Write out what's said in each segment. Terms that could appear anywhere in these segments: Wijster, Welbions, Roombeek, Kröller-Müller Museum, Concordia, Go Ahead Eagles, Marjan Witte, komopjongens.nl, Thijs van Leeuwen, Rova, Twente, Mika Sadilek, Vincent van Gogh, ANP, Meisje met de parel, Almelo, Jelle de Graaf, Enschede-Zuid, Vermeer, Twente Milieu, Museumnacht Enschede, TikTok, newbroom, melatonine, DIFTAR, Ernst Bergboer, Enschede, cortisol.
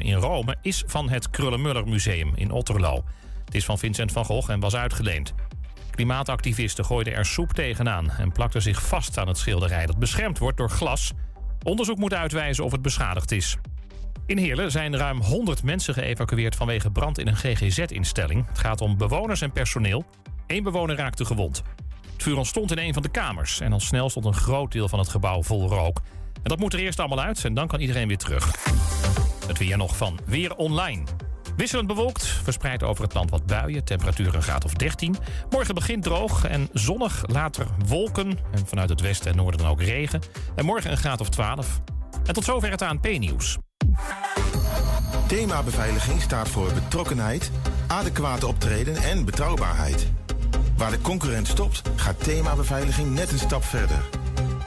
in Rome is van het Kröller-Müller Museum in Otterlo. Het is van Vincent van Gogh en was uitgeleend. Klimaatactivisten gooiden er soep tegenaan en plakten zich vast aan het schilderij dat beschermd wordt door glas. Onderzoek moet uitwijzen of het beschadigd is. In Heerlen zijn ruim 100 mensen geëvacueerd vanwege brand in een GGZ-instelling. Het gaat om bewoners en personeel. 1 bewoner raakte gewond. Het vuur ontstond in een van de kamers en al snel stond een groot deel van het gebouw vol rook. En dat moet er eerst allemaal uit en dan kan iedereen weer terug. Het weer nog van Weer Online. Wisselend bewolkt, verspreid over het land wat buien, temperatuur een graad of 13. Morgen begint droog en zonnig, later wolken en vanuit het westen en noorden ook regen. En morgen een graad of 12. En tot zover het ANP-nieuws. Thema beveiliging staat voor betrokkenheid, adequate optreden en betrouwbaarheid. Waar de concurrent stopt, gaat thema beveiliging net een stap verder.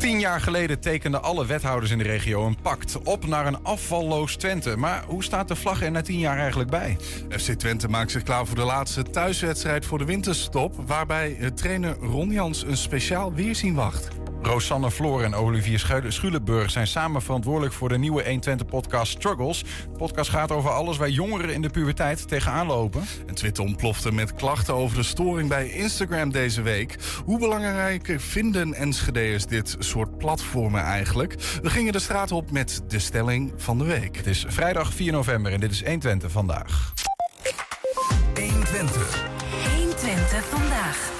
Tien jaar geleden tekenden alle wethouders in de regio een pact. Op naar een afvalloos Twente. Maar hoe staat de vlag er na 10 jaar eigenlijk bij? FC Twente maakt zich klaar voor de laatste thuiswedstrijd voor de winterstop, waarbij trainer Ron Jans een speciaal weerzien wacht. Rosanne Floor en Olivier Schuilenburg zijn samen verantwoordelijk voor de nieuwe 120 podcast Struggles. De podcast gaat over alles waar jongeren in de puberteit tegenaan lopen. En Twitter ontplofte met klachten over de storing bij Instagram deze week. Hoe belangrijk vinden Enschedeërs dit soort platformen eigenlijk? We gingen de straat op met de stelling van de week. Het is vrijdag 4 november en dit is 120 vandaag. 120 vandaag.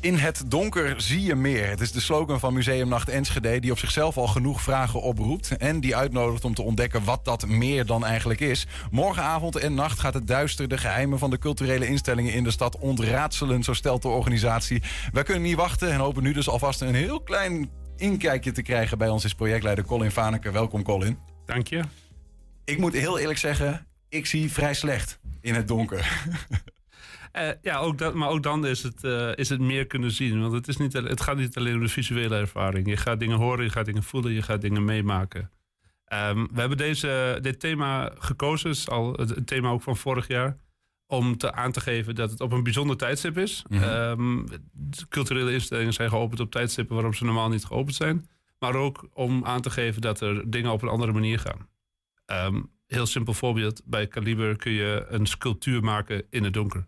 In het donker zie je meer. Het is de slogan van Museumnacht Enschede, die op zichzelf al genoeg vragen oproept en die uitnodigt om te ontdekken wat dat meer dan eigenlijk is. Morgenavond en nacht gaat het duister de geheimen van de culturele instellingen in de stad ontraadselen, zo stelt de organisatie. Wij kunnen niet wachten en hopen nu dus alvast een heel klein inkijkje te krijgen. Bij ons is projectleider Colin Faneke. Welkom, Colin. Dank je. Ik moet heel eerlijk zeggen, ik zie vrij slecht in het donker. Ja, ook dat, maar ook dan is het meer kunnen zien. Want het gaat niet alleen om de visuele ervaring. Je gaat dingen horen, je gaat dingen voelen, je gaat dingen meemaken. We hebben dit thema gekozen, is al het thema ook van vorig jaar, om aan te geven dat het op een bijzonder tijdstip is. Mm-hmm. Culturele instellingen zijn geopend op tijdstippen waarop ze normaal niet geopend zijn. Maar ook om aan te geven dat er dingen op een andere manier gaan. Heel simpel voorbeeld, bij Kaliber kun je een sculptuur maken in het donker.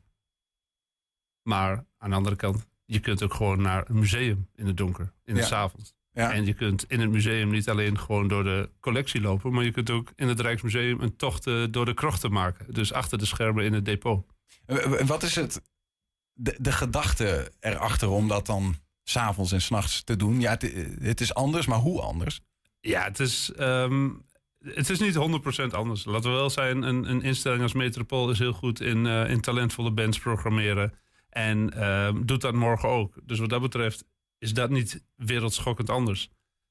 Maar aan de andere kant, je kunt ook gewoon naar een museum in het donker, in de avond. Ja. En je kunt in het museum niet alleen gewoon door de collectie lopen, maar je kunt ook in het Rijksmuseum een tocht door de krochten maken. Dus achter de schermen in het depot. Wat is de gedachte erachter om dat dan 's avonds en 's nachts te doen? Ja, het is anders, maar hoe anders? Ja, het is niet 100% anders. Laten we wel zijn, een instelling als Metropool is heel goed in talentvolle bands programmeren. En doet dat morgen ook. Dus wat dat betreft is dat niet wereldschokkend anders.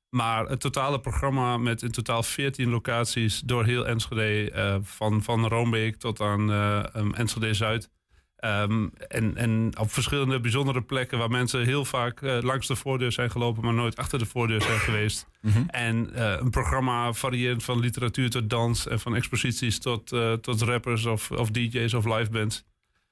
Maar het totale programma met in totaal 14 locaties door heel Enschede, van Roombeek tot aan Enschede-Zuid. En op verschillende bijzondere plekken waar mensen heel vaak langs de voordeur zijn gelopen, maar nooit achter de voordeur zijn geweest. Mm-hmm. En een programma variërend van literatuur tot dans en van exposities tot rappers of DJ's of livebands.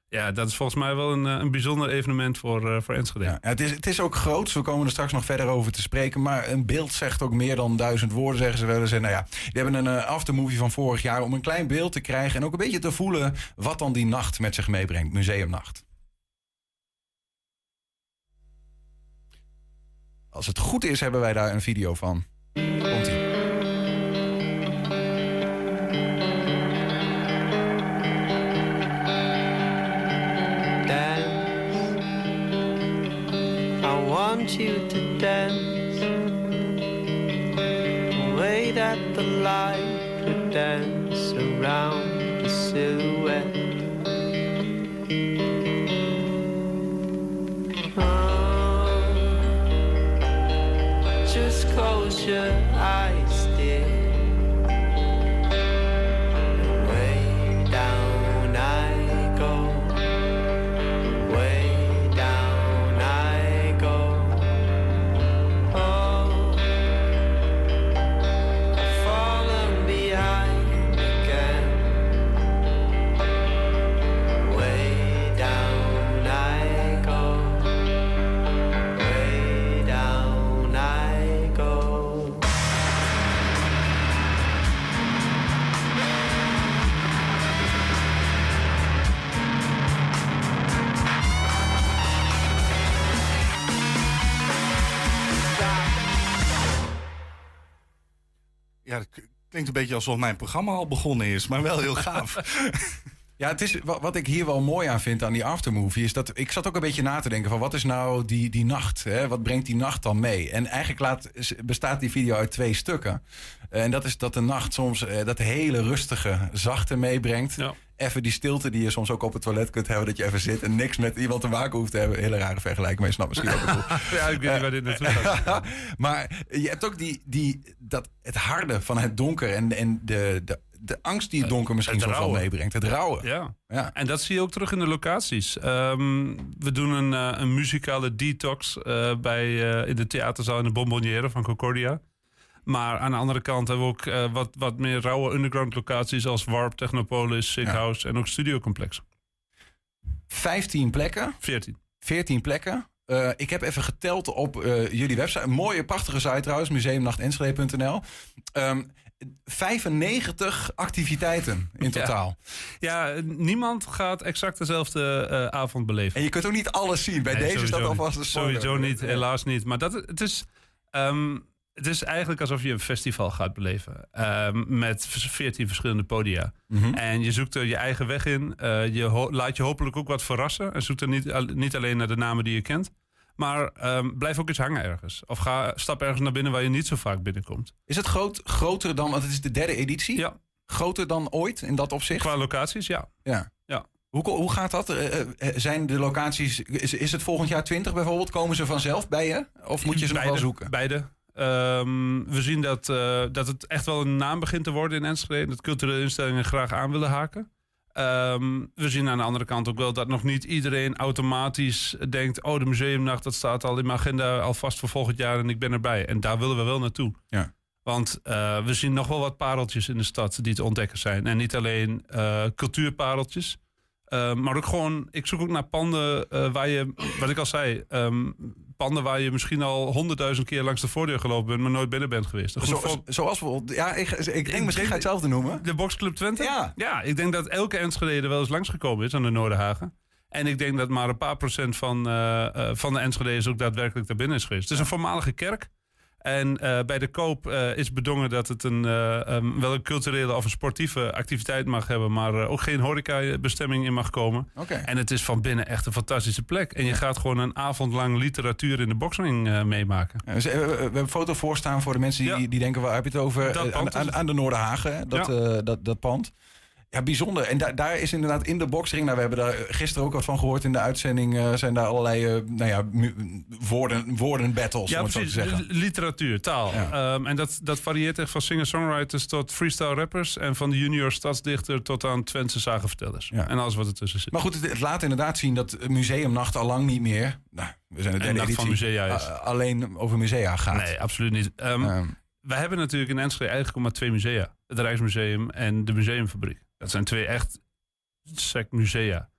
Ja, dat is volgens mij wel een bijzonder evenement voor Enschede. Ja, het is ook groots, we komen er straks nog verder over te spreken. Maar een beeld zegt ook meer dan 1000 woorden, zeggen ze wel eens. En nou ja, we hebben een aftermovie van vorig jaar om een klein beeld te krijgen en ook een beetje te voelen wat dan die nacht met zich meebrengt, Museumnacht. Als het goed is, hebben wij daar een video van. Komt-ie. You to dance the way that the light would dance around the silhouette. Just close what your eyes did. Ja, het klinkt een beetje alsof mijn programma al begonnen is, maar wel heel gaaf. Ja, het is, wat ik hier wel mooi aan vind aan die aftermovie is dat ik zat ook een beetje na te denken van wat is nou die nacht? Hè? Wat brengt die nacht dan mee? En eigenlijk bestaat die video uit twee stukken. En dat is dat de nacht soms dat hele rustige, zachte meebrengt. Ja. Even die stilte die je soms ook op het toilet kunt hebben, dat je even zit en niks met iemand te maken hoeft te hebben. Hele rare vergelijking, maar je snapt misschien ook wel. Ja, ik weet niet waar dit naartoe gaat. Maar je hebt ook het harde van het donker en de angst die het donker misschien soms wel meebrengt. Het rouwen. Ja. Ja. En dat zie je ook terug in de locaties. We doen een muzikale detox in de theaterzaal in de Bonbonnière van Concordia. Maar aan de andere kant hebben we ook wat meer rauwe underground locaties als Warp, Technopolis, Sick House en ook studiocomplexen. 15 plekken? 14. 14 plekken. Ik heb even geteld op jullie website. Een mooie, prachtige site trouwens, museumnachtenschede.nl. 95 activiteiten in totaal. Ja, niemand gaat exact dezelfde avond beleven. En je kunt ook niet alles zien. Bij deze is dat alvast een spoiler. Sowieso niet, helaas niet. Maar het is eigenlijk alsof je een festival gaat beleven. Met 14 verschillende podia. Mm-hmm. En je zoekt er je eigen weg in. Je laat je hopelijk ook wat verrassen. En zoekt er niet alleen naar de namen die je kent. Maar blijf ook eens hangen ergens. Of stap ergens naar binnen waar je niet zo vaak binnenkomt. Is het groter dan, want het is de derde editie? Ja. Groter dan ooit in dat opzicht? Qua locaties, ja. Hoe gaat dat? Zijn de locaties, is het volgend jaar 20 bijvoorbeeld? Komen ze vanzelf bij je? Of moet je ze nog wel zoeken? Beide. We zien dat het echt wel een naam begint te worden in Enschede. En dat culturele instellingen graag aan willen haken. We zien aan de andere kant ook wel dat nog niet iedereen automatisch denkt... oh, de museumnacht, dat staat al in mijn agenda alvast voor volgend jaar en ik ben erbij. En daar willen we wel naartoe. Ja. Want we zien nog wel wat pareltjes in de stad die te ontdekken zijn. En niet alleen cultuurpareltjes, maar ook gewoon... Ik zoek ook naar panden waar je, wat ik al zei... panden waar je misschien al 100.000 keer langs de voordeur gelopen bent... maar nooit binnen bent geweest. Zoals bijvoorbeeld... Ja, ik denk misschien ga je hetzelfde noemen. De Boxclub Twente? Ja, ik denk dat elke Enschede wel eens langsgekomen is aan de Noorderhagen. En ik denk dat maar een paar procent van de Enschede's ook daadwerkelijk daar binnen is geweest. Het is een voormalige kerk. En bij de koop is bedongen dat het wel een culturele of een sportieve activiteit mag hebben... maar ook geen horecabestemming in mag komen. Okay. En het is van binnen echt een fantastische plek. En je gaat gewoon een avond lang literatuur in de boxring meemaken. Ja, dus, we hebben een foto voorstaan voor de mensen die denken... waar heb je het over? Dat aan de Noorderhagen, dat pand. Ja, bijzonder. En daar is inderdaad in de boxring... Nou, we hebben daar gisteren ook wat van gehoord in de uitzending... zijn daar allerlei woordenbattles, om het zo te zeggen. Literatuur, taal. Ja. En dat varieert echt van singer-songwriters tot freestyle rappers... en van de junior stadsdichter tot aan Twentse zagenvertellers. Ja. En alles wat ertussen zit. Maar goed, het laat inderdaad zien dat museumnacht al lang niet meer... Nou, we zijn de derde editie, van musea is. Alleen over musea gaat. Nee, absoluut niet. We hebben natuurlijk in Enschede eigenlijk maar twee musea. Het Rijksmuseum en de Museumfabriek. Dat zijn twee echt sec musea.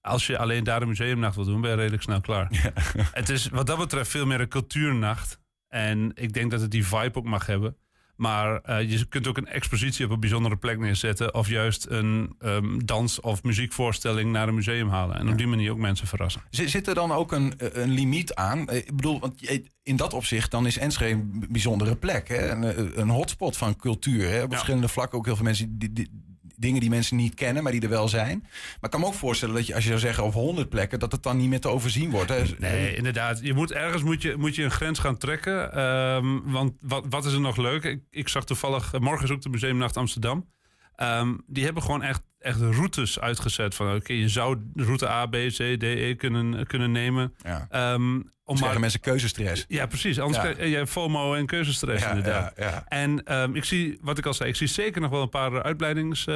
Als je alleen daar een museumnacht wil doen, ben je redelijk snel klaar. Ja. Het is wat dat betreft veel meer een cultuurnacht. En ik denk dat het die vibe ook mag hebben. Maar je kunt ook een expositie op een bijzondere plek neerzetten... of juist een dans- of muziekvoorstelling naar een museum halen. En op die manier ook mensen verrassen. Zit er dan ook een limiet aan? Ik bedoel, want in dat opzicht dan is Enschede een bijzondere plek. Hè? Een hotspot van cultuur. Hè? Op verschillende vlakken ook heel veel mensen... dingen die mensen niet kennen, maar die er wel zijn. Maar ik kan me ook voorstellen dat je, als je zou zeggen... over 100 plekken, dat het dan niet meer te overzien wordt. Hè? Nee, inderdaad. Ergens moet je een grens gaan trekken. Want wat is er nog leuk? Ik zag toevallig... Morgen is ook de Museumnacht Amsterdam. Die hebben gewoon echt routes uitgezet. Van oké, je zou route A, B, C, D, E kunnen nemen. Ja. Om maar mensen keuzestress. Ja, precies. Anders krijg je FOMO en keuzestress inderdaad. Ja, ja. En ik zie, wat ik al zei, ik zie zeker nog wel een paar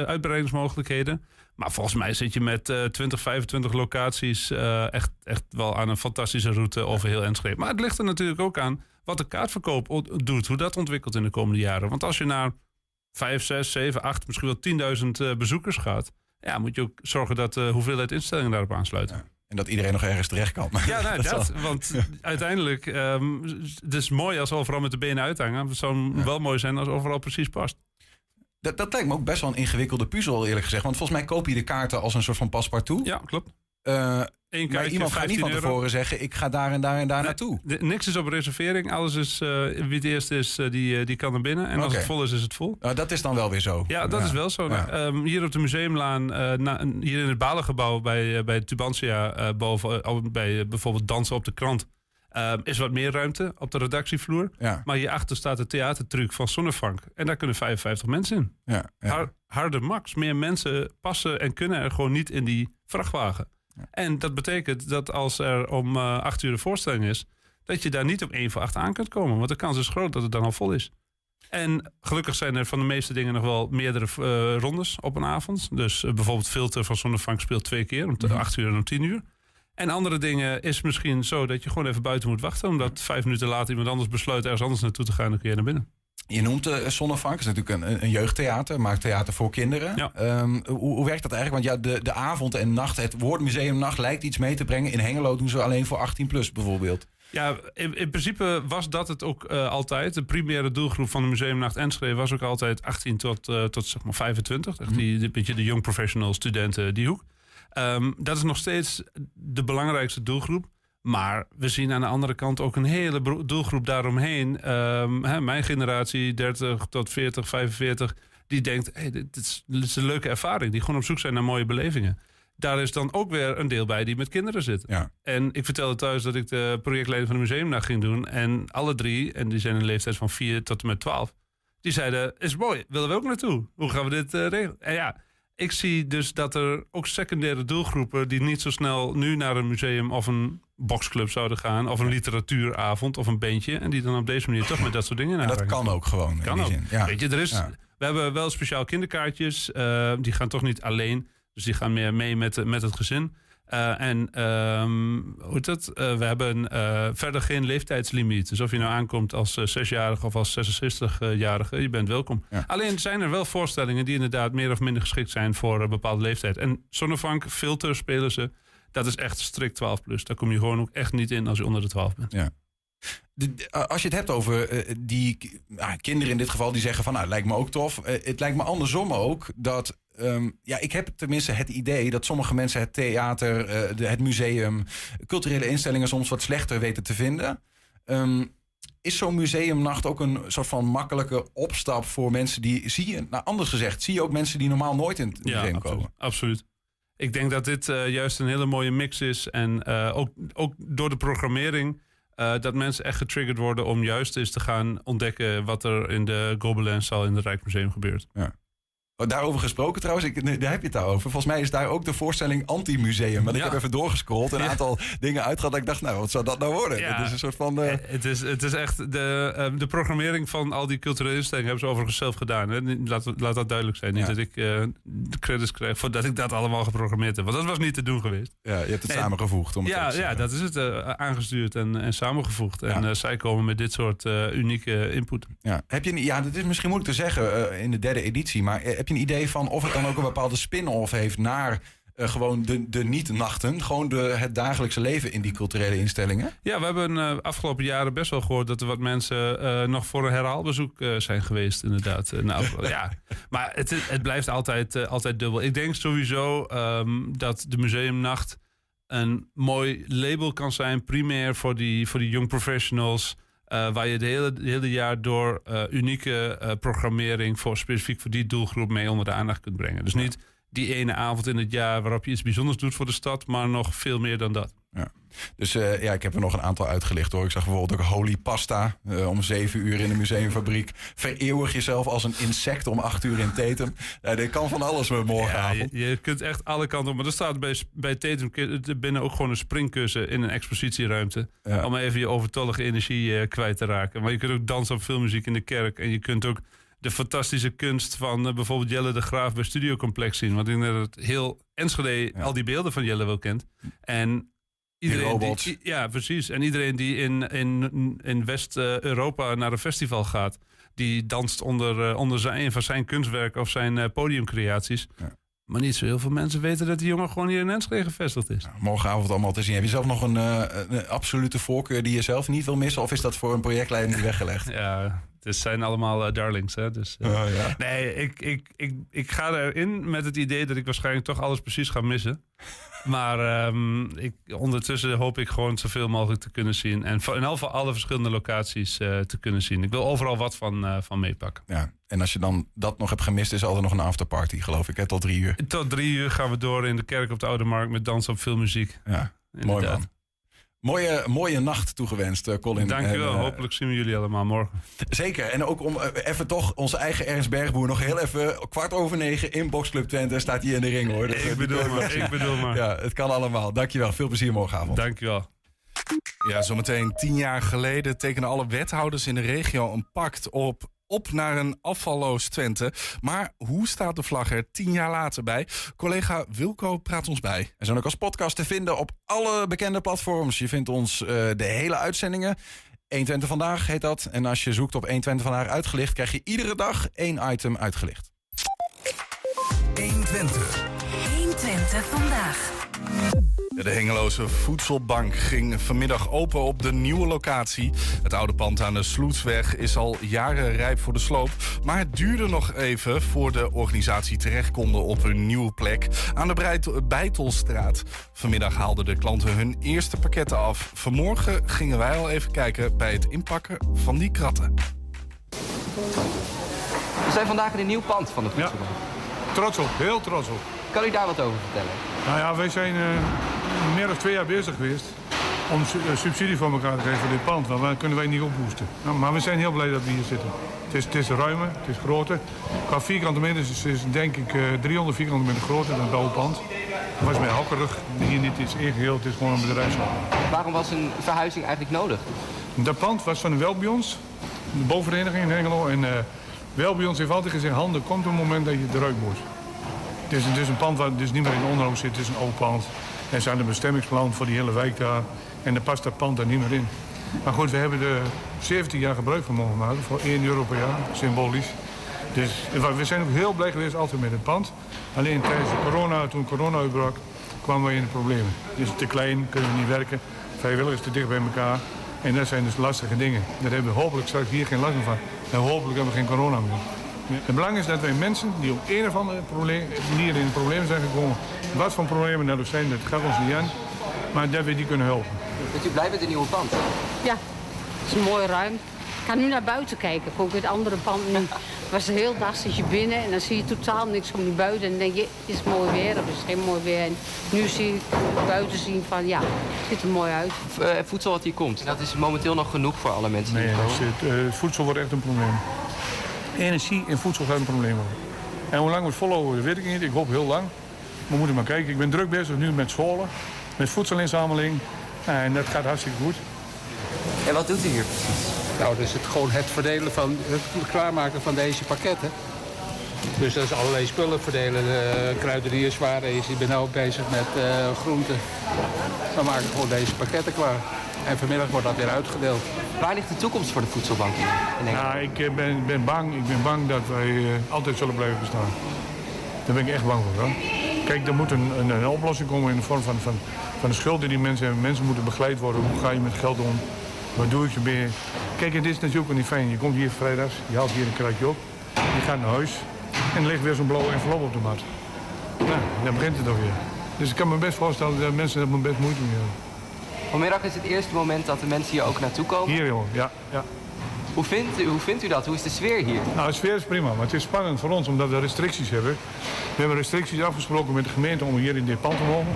uitbreidingsmogelijkheden. Maar volgens mij zit je met 20, 25 locaties echt wel aan een fantastische route over heel Enschede. Maar het ligt er natuurlijk ook aan wat de kaartverkoop doet. Hoe dat ontwikkelt in de komende jaren. Want als je naar 5, 6, 7, 8, misschien wel 10.000 bezoekers gaat. Ja, moet je ook zorgen dat de hoeveelheid instellingen daarop aansluiten. Ja. En dat iedereen nog ergens terecht kan. Ja, nou, want uiteindelijk, het is mooi als overal met de benen uithangen. Het zou wel mooi zijn als overal precies past. Dat lijkt me ook best wel een ingewikkelde puzzel, eerlijk gezegd. Want volgens mij koop je de kaarten als een soort van paspartout. Ja, klopt. Maar iemand gaat niet van tevoren zeggen, ik ga daar en daar en daar naartoe. Niks is op reservering. Alles is, wie het eerst is, die kan er binnen. En als het vol is het vol. Dat is dan wel weer zo. Ja, dat is wel zo. Ja. Hier op de Museumlaan, hier in het Balengebouw bij Tubantia, boven, bij bijvoorbeeld Dansen op de Krant, is wat meer ruimte op de redactievloer. Ja. Maar hierachter staat de theatertruc van Sonnevanck. En daar kunnen 55 mensen in. Ja, ja. Harde max. Meer mensen passen en kunnen er gewoon niet in die vrachtwagen. Ja. En dat betekent dat als er om 8 uur de voorstelling is, dat je daar niet om 7:45 aan kunt komen. Want de kans is groot dat het dan al vol is. En gelukkig zijn er van de meeste dingen nog wel meerdere rondes op een avond. Dus bijvoorbeeld Filter van Sonnevanck speelt 2 keer, om 8 uur en om 10 uur. En andere dingen is misschien zo dat je gewoon even buiten moet wachten, omdat 5 minuten later iemand anders besluit ergens anders naartoe te gaan en dan kun je naar binnen. Je noemt Sonnevanck, is natuurlijk een jeugdtheater, maakt theater voor kinderen. Ja. Hoe werkt dat eigenlijk? Want ja, de avond en nacht, het woord museumnacht lijkt iets mee te brengen. In Hengelo doen ze alleen voor 18 plus bijvoorbeeld. Ja, in principe was dat het ook altijd. De primaire doelgroep van de Museumnacht Enschede was ook altijd 18 tot zeg maar 25. Echt een beetje de young professional studenten, die hoek. Dat is nog steeds de belangrijkste doelgroep. Maar we zien aan de andere kant ook een hele doelgroep daaromheen. Mijn generatie, 30 tot 40, 45, die denkt, hey, dit is een leuke ervaring. Die gewoon op zoek zijn naar mooie belevingen. Daar is dan ook weer een deel bij die met kinderen zit. Ja. En ik vertelde thuis dat ik de projectleiding van de Museumnacht ging doen. En alle drie, en die zijn in de leeftijd van 4 tot en met 12... die zeiden, is mooi, willen we ook naartoe? Hoe gaan we dit regelen? En ja, ik zie dus dat er ook secundaire doelgroepen die niet zo snel nu naar een museum of een boxclub zouden gaan, of een literatuuravond of een bandje, en die dan op deze manier toch met dat soort dingen nadenken. Dat kan ook gewoon. Kan ook. Ja. Weet je, we hebben wel speciaal kinderkaartjes. Die gaan toch niet alleen. Dus die gaan meer mee met het gezin. We hebben verder geen leeftijdslimiet. Dus of je nou aankomt als 6-jarige of als 66-jarige, je bent welkom. Ja. Alleen zijn er wel voorstellingen die inderdaad meer of minder geschikt zijn voor een bepaalde leeftijd. En Sonnevanck, Filter spelen ze. Dat is echt strikt 12 plus. Daar kom je gewoon ook echt niet in als je onder de 12 bent. Ja. Als je het hebt over die kinderen in dit geval die zeggen van, nou, lijkt me ook tof. Het lijkt me andersom ook dat ik heb tenminste het idee dat sommige mensen het theater, het museum, culturele instellingen soms wat slechter weten te vinden. Is zo'n museumnacht ook een soort van makkelijke opstap voor mensen die, zie je ook mensen die normaal nooit in het museum komen? Absoluut. Ik denk dat dit juist een hele mooie mix is. En ook door de programmering, dat mensen echt getriggerd worden om juist eens te gaan ontdekken wat er in de Gobelenzaal in het Rijksmuseum gebeurt. Ja. Daarover gesproken trouwens, daar heb je het daarover. Volgens mij is daar ook de voorstelling anti-museum. Maar ik heb even doorgescrollt en een aantal dingen uitgehaald. Dat ik dacht, nou, wat zou dat nou worden? Ja. Het is een soort van het is echt de programmering van al die culturele instellingen hebben ze overigens zelf gedaan. Hè? Laat dat duidelijk zijn. Niet dat ik de credits krijg voordat ik dat allemaal geprogrammeerd heb. Want dat was niet te doen geweest. Ja, je hebt het samengevoegd. Dat is het. Aangestuurd en samengevoegd. Ja. En zij komen met dit soort unieke input. Ja. Dat is misschien moeilijk te zeggen in de 3e editie, maar heb je een idee van of het dan ook een bepaalde spin-off heeft naar gewoon de niet-nachten? Gewoon het dagelijkse leven in die culturele instellingen? Ja, we hebben afgelopen jaren best wel gehoord dat er wat mensen nog voor een herhaalbezoek zijn geweest, inderdaad. Maar het blijft altijd dubbel. Ik denk sowieso dat de museumnacht een mooi label kan zijn, primair voor die young professionals. Waar je het hele jaar door unieke programmering specifiek voor die doelgroep mee onder de aandacht kunt brengen. Dus niet die ene avond in het jaar waarop je iets bijzonders doet voor de stad, maar nog veel meer dan dat. Ja. Dus ja, ik heb er nog een aantal uitgelicht hoor. Ik zag bijvoorbeeld ook Holy Pasta om 7 uur in de Museumfabriek. Vereeuwig jezelf als een insect om 8 uur in Tetem. Dit kan van alles met morgenavond. Ja, je kunt echt alle kanten op. Maar er staat bij Tetem binnen ook gewoon een springkussen in een expositieruimte. Ja. Om even je overtollige energie kwijt te raken. Maar je kunt ook dansen op filmmuziek in de kerk. En je kunt ook de fantastische kunst van bijvoorbeeld Jelle de Graaf bij Studiocomplex zien. Want ik denk dat heel Enschede al die beelden van Jelle wel kent. En iedereen die, ja, precies. En iedereen die in West-Europa naar een festival gaat, die danst onder van zijn kunstwerk of zijn podiumcreaties. Ja. Maar niet zo heel veel mensen weten dat die jongen gewoon hier in Enschede gevestigd is. Nou, morgenavond allemaal te zien. Heb je zelf nog een absolute voorkeur die je zelf niet wil missen? Of is dat voor een projectleider niet weggelegd? Ja, het zijn allemaal darlings. Hè? Dus, ja. Nee, ik ga erin met het idee dat ik waarschijnlijk toch alles precies ga missen. Maar ondertussen hoop ik gewoon zoveel mogelijk te kunnen zien. En in elk geval alle verschillende locaties te kunnen zien. Ik wil overal wat van meepakken. Ja, en als je dan dat nog hebt gemist, is er altijd nog een afterparty, geloof ik, hè? Tot 3 uur. Tot 3 uur gaan we door in de kerk op de Oude Markt met dans op filmmuziek. Ja, inderdaad. Mooi man. Mooie nacht toegewenst, Colin. Dank je wel. Hopelijk zien we jullie allemaal morgen. Zeker. En ook om even toch onze eigen Ernst Bergboer nog heel even 20:15 in Boxclub Twente. Staat hier in de ring, hoor. Ik bedoel maar. Ja, het kan allemaal. Dank je wel. Veel plezier morgenavond. Dank je wel. Ja, zometeen 10 jaar geleden tekenen alle wethouders in de regio een pact op naar een afvalloos Twente. Maar hoe staat de vlag er 10 jaar later bij? Collega Wilco praat ons bij. We zijn ook als podcast te vinden op alle bekende platforms. Je vindt ons de hele uitzendingen. 120 Vandaag heet dat. En als je zoekt op 120 Vandaag uitgelicht, krijg je iedere dag 1 item uitgelicht. 120. 120 Vandaag. De Hengeloze Voedselbank ging vanmiddag open op de nieuwe locatie. Het oude pand aan de Sloesweg is al jaren rijp voor de sloop. Maar het duurde nog even voor de organisatie terecht konden op hun nieuwe plek aan de Bijtelstraat. Vanmiddag haalden de klanten hun eerste pakketten af. Vanmorgen gingen wij al even kijken bij het inpakken van die kratten. We zijn vandaag in een nieuw pand van de Voedselbank. Ja, trots op, heel trots op. Kan u daar wat over vertellen? Nou ja, wij zijn meer dan 2 jaar bezig geweest om subsidie voor elkaar te geven voor dit pand. Want dan kunnen wij niet ophoesten. Nou, maar we zijn heel blij dat we hier zitten. Het is ruimer, het is groter. Qua vierkante meters is denk ik 300 vierkante meter groter dan het oude pand. Dat was mij hakkerig. Hier niet iets ingeheeld, het is gewoon een bedrijfspand. Waarom was een verhuizing eigenlijk nodig? Dat pand was van de Welbions, de bouwvereniging in Hengelo. En Welbions heeft altijd gezegd, handen, komt een moment dat je eruit moet. Het is een pand waar dus niet meer in onderhoud zit, het is een oud pand. En ze hadden een bestemmingsplan voor die hele wijk daar. En dan past dat pand daar niet meer in. Maar goed, we hebben er 17 jaar gebruik van mogen maken, voor €1 per jaar, symbolisch. Dus we zijn ook heel blij geweest altijd met het pand. Alleen tijdens de corona, toen corona uitbrak, kwamen we in de problemen. Dus te klein, kunnen we niet werken, vrijwilligers te dicht bij elkaar. En dat zijn dus lastige dingen. Daar hebben we hopelijk straks hier geen last meer van. En hopelijk hebben we geen corona meer. Het belang is dat wij mensen die op een of andere manier in problemen zijn gekomen, wat voor problemen dat ook zijn, dat gaat ons niet aan, maar dat we die kunnen helpen. Bent u blij met het nieuwe pand? Ja, het is mooi ruim. Ik ga nu naar buiten kijken, ook het andere pand nu. Was de hele dag zit je binnen en dan zie je totaal niks van die buiten en dan denk je, is het mooi weer of is het geen mooi weer. En nu zie ik buiten zien van ja, het ziet er mooi uit. Voedsel wat hier komt, dat is momenteel nog genoeg voor alle mensen die komen? Nee, voedsel wordt echt een probleem. Energie en voedsel gaat een probleem worden. En hoe lang we het volhouden, weet ik niet. Ik hoop heel lang. We moeten maar kijken. Ik ben druk bezig nu met scholen, met voedselinzameling. En dat gaat hartstikke goed. En wat doet u hier precies? Nou, dat is het gewoon het verdelen van, het klaarmaken van deze pakketten. Dus dat is allerlei spullen verdelen. Kruidenier, zware is. Ik ben nou ook bezig met groenten. Dan maken we gewoon deze pakketten klaar. En vanmiddag wordt dat weer uitgedeeld. Waar ligt de toekomst voor de voedselbank in? Nou, ik ben bang dat wij altijd zullen blijven bestaan. Daar ben ik echt bang voor. Hoor. Kijk, er moet een oplossing komen in de vorm van de schulden die mensen hebben. Mensen moeten begeleid worden. Hoe ga je met geld om? Wat doe ik je mee? Kijk, het is natuurlijk niet fijn. Je komt hier vrijdags, je haalt hier een kratje op. Je gaat naar huis en er ligt weer zo'n blauwe envelop op de mat. Nou, dan begint het alweer. Dus ik kan me best voorstellen dat mensen er best moeite mee hebben. Vanmiddag is het eerste moment dat de mensen hier ook naartoe komen. Hier, jongen, ja. Hoe vindt u dat? Hoe is de sfeer hier? Nou, de sfeer is prima, maar het is spannend voor ons omdat we restricties hebben. We hebben restricties afgesproken met de gemeente om hier in dit pand te mogen.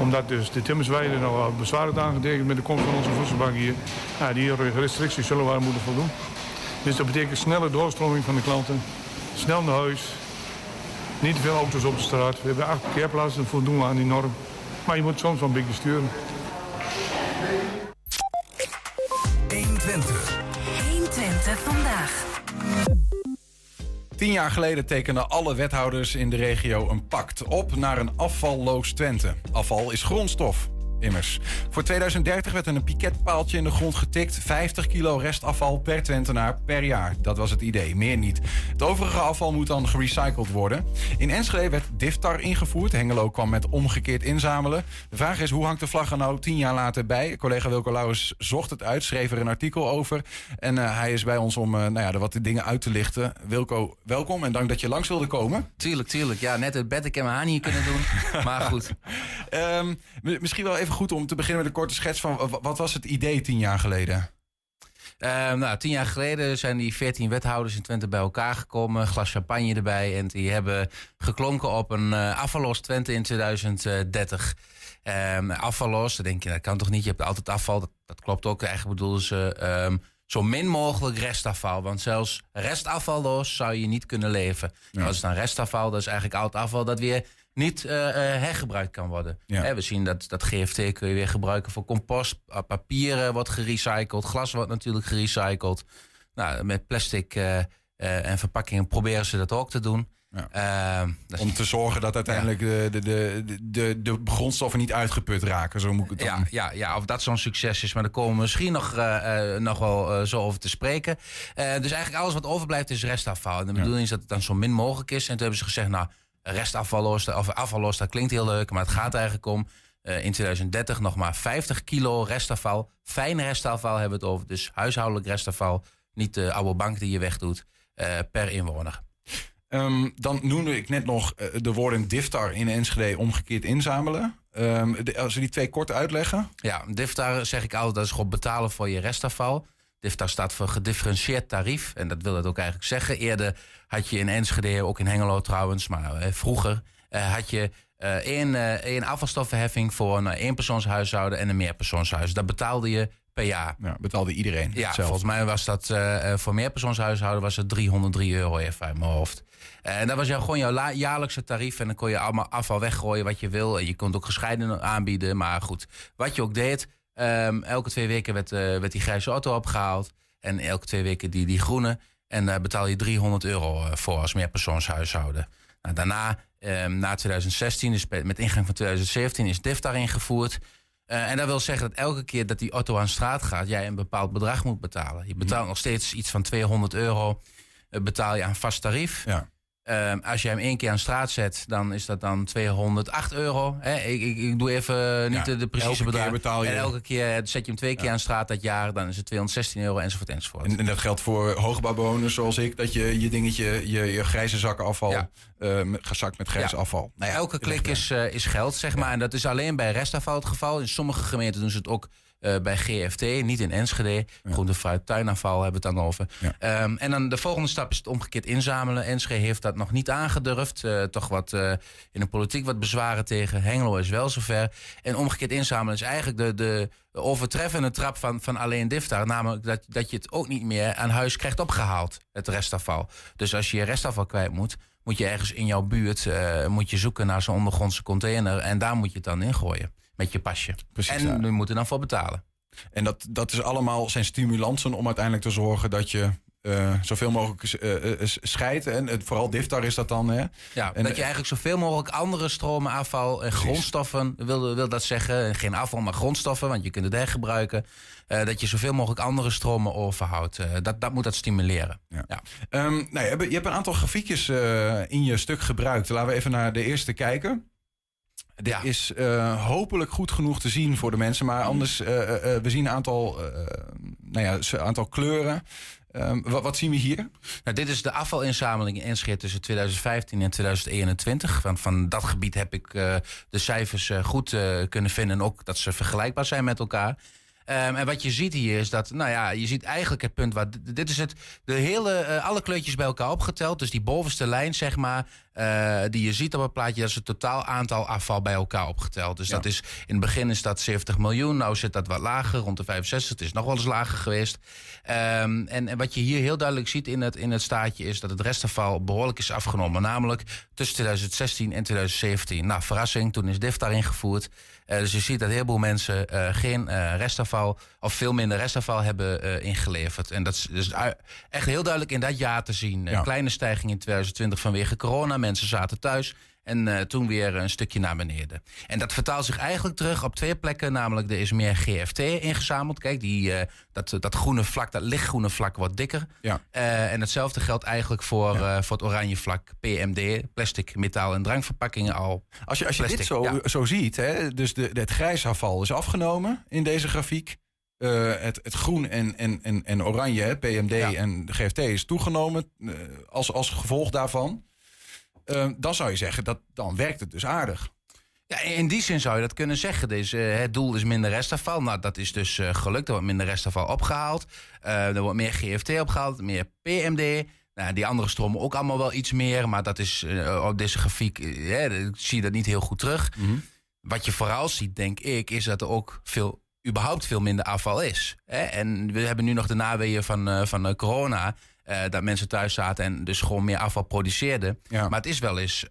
Omdat dus de Timmersweide nogal bezwaar heeft aangetekend met de komst van onze voedselbank hier. Ja, die restricties zullen we moeten voldoen. Dus dat betekent snelle doorstroming van de klanten. Snel naar huis. Niet te veel auto's op de straat. We hebben 8 parkeerplaatsen, voldoen we aan die norm. Maar je moet soms wel een beetje sturen. 120 vandaag. 10 jaar geleden tekenden alle wethouders in de regio een pact op naar een afvalloos Twente. Afval is grondstof, immers. Voor 2030 werd er een piketpaaltje in de grond getikt. 50 kilo restafval per Twentenaar per jaar. Dat was het idee, meer niet. Het overige afval moet dan gerecycled worden. In Enschede werd DIFTAR ingevoerd. Hengelo kwam met omgekeerd inzamelen. De vraag is, hoe hangt de vlag er nou 10 jaar later bij? Collega Wilco Lauwers zocht het uit, schreef er een artikel over. En hij is bij ons om er wat dingen uit te lichten. Wilco, welkom en dank dat je langs wilde komen. Tuurlijk. Ja, net het bed en mijn haar niet kunnen doen. Maar goed. Misschien wel even goed om te beginnen met een korte schets van wat was het idee 10 jaar geleden? 10 jaar geleden zijn die 14 wethouders in Twente bij elkaar gekomen. Een glas champagne erbij. En die hebben geklonken op een afvalloos Twente in 2030. Afvalloos, dan denk je, dat kan toch niet? Je hebt altijd afval. Dat klopt ook. Eigenlijk bedoelden ze zo min mogelijk restafval. Want zelfs restafvalloos zou je niet kunnen leven. Ja. Als het dan restafval, dat is eigenlijk oud afval dat weer niet hergebruikt kan worden. Ja. We zien dat GFT kun je weer gebruiken voor compost. Papier wordt gerecycled. Glas wordt natuurlijk gerecycled. Nou, met plastic en verpakkingen proberen ze dat ook te doen. Ja. Om te zorgen dat uiteindelijk de grondstoffen niet uitgeput raken. Zo moet ik het dan. Ja, of dat zo'n succes is. Maar daar komen we misschien nog wel zo over te spreken. Dus eigenlijk alles wat overblijft is restafval. En de bedoeling is dat het dan zo min mogelijk is. En toen hebben ze gezegd, nou, restafvalloos, of afvalloos, dat klinkt heel leuk, maar het gaat eigenlijk om in 2030 nog maar 50 kilo restafval. Fijn restafval hebben we het over, dus huishoudelijk restafval. Niet de oude bank die je wegdoet per inwoner. Dan noemde ik net nog de woorden DIFTAR in Enschede omgekeerd inzamelen. Als we die twee kort uitleggen. Ja, DIFTAR zeg ik altijd, dat is gewoon betalen voor je restafval. DIFTAR staat voor gedifferentieerd tarief. En dat wil het ook eigenlijk zeggen. Eerder had je in Enschede, ook in Hengelo trouwens, maar vroeger had je één afvalstoffenheffing voor een eenpersoonshuishouden en een meerpersoonshuis. Dat betaalde je per jaar. Ja, betaalde iedereen. Ja, hetzelfde. Volgens mij was dat voor meerpersoonshuishouden was het €303, even uit mijn hoofd. En dat was gewoon jouw jaarlijkse tarief. En dan kon je allemaal afval weggooien wat je wil. En je kon het ook gescheiden aanbieden. Maar goed, wat je ook deed. Elke 2 weken werd die grijze auto opgehaald. En elke 2 weken die groene. En daar betaal je €300 voor als meerpersoonshuishouden. Nou, daarna, na 2016, dus met ingang van 2017, is DIFTAR ingevoerd. En dat wil zeggen dat elke keer dat die auto aan straat gaat, jij een bepaald bedrag moet betalen. Je betaalt nog steeds iets van €200. Betaal je aan vast tarief. Ja. Als je hem 1 keer aan straat zet, dan is dat dan €208. Ik doe even niet de precieze bedragen. En elke keer zet je hem 2 keer aan straat dat jaar, dan is het €216 enzovoort. En dat geldt voor hoogbouwbewoners zoals ik, dat je dingetje, je grijze zakken afval, gezakt met grijs afval. Nou ja, elke klik is geld, zeg maar. En dat is alleen bij restafval het geval. In sommige gemeenten doen ze het ook bij GFT, niet in Enschede. Ja. Groente, fruit, tuinafval hebben we het dan over. Ja. En dan de volgende stap is het omgekeerd inzamelen. Enschede heeft dat nog niet aangedurfd. Toch wat in de politiek wat bezwaren tegen. Hengelo is wel zover. En omgekeerd inzamelen is eigenlijk de overtreffende trap van alleen DIFTAR. Namelijk dat je het ook niet meer aan huis krijgt opgehaald, het restafval. Dus als je je restafval kwijt moet, moet je ergens in jouw buurt moet je zoeken naar zo'n ondergrondse container. En daar moet je het dan in gooien. Met je pasje. Precies, en we moeten dan voor betalen. En dat is allemaal zijn stimulansen om uiteindelijk te zorgen dat je zoveel mogelijk scheidt. En vooral DIFTAR is dat dan. Hè? Ja, en dat je eigenlijk zoveel mogelijk andere stromen afval en grondstoffen, wil dat zeggen. Geen afval, maar grondstoffen, want je kunt het hergebruiken. Dat je zoveel mogelijk andere stromen overhoudt. Dat moet dat stimuleren. Ja. Ja. Je hebt een aantal grafiekjes in je stuk gebruikt. Laten we even naar de eerste kijken. Dit is hopelijk goed genoeg te zien voor de mensen. Maar anders, we zien een aantal kleuren. Wat zien we hier? Nou, dit is de afvalinzameling in Enschede tussen 2015 en 2021. Van dat gebied heb ik de cijfers goed kunnen vinden. En ook dat ze vergelijkbaar zijn met elkaar. En wat je ziet hier is dat, nou ja, je ziet eigenlijk het punt waar... Dit is het, de hele, alle kleurtjes bij elkaar opgeteld. Dus die bovenste lijn, zeg maar, die je ziet op het plaatje... dat is het totaal aantal afval bij elkaar opgeteld. Dus ja, dat is, in het begin is dat 70 miljoen. Nou zit dat wat lager, rond de 65. Het is nog wel eens lager geweest. En wat je hier heel duidelijk ziet in het staatje... is dat het restafval behoorlijk is afgenomen. Namelijk tussen 2016 en 2017. Nou, verrassing, toen is DIFTAR ingevoerd. Dus je ziet dat een heleboel mensen geen restafval... of veel minder restafval hebben ingeleverd. En dat is dus echt heel duidelijk in dat jaar te zien. Ja. Een kleine stijging in 2020 vanwege corona. Mensen zaten thuis. En toen weer een stukje naar beneden. En dat vertaalt zich eigenlijk terug op twee plekken. Namelijk, er is meer GFT ingezameld. Kijk, dat groene vlak, dat lichtgroene vlak wordt dikker. Ja. En hetzelfde geldt eigenlijk voor het oranje vlak. PMD, plastic, metaal en drankverpakkingen al. Als je plastic, dit zo ziet, hè, dus het grijs afval is afgenomen in deze grafiek. Het groen en oranje, hè, PMD en de GFT is toegenomen als gevolg daarvan. Dan zou je zeggen, dan werkt het dus aardig. Ja, in die zin zou je dat kunnen zeggen. Dus, het doel is minder restafval. Nou, dat is dus gelukt. Er wordt minder restafval opgehaald. Er wordt meer GFT opgehaald, meer PMD. Nou, die andere stromen ook allemaal wel iets meer. Maar dat is op deze grafiek zie je dat niet heel goed terug. Mm-hmm. Wat je vooral ziet, denk ik, is dat er ook überhaupt veel minder afval is. Hè? En we hebben nu nog de naweeën van corona... dat mensen thuis zaten en dus gewoon meer afval produceerden. Ja. Maar het is wel eens,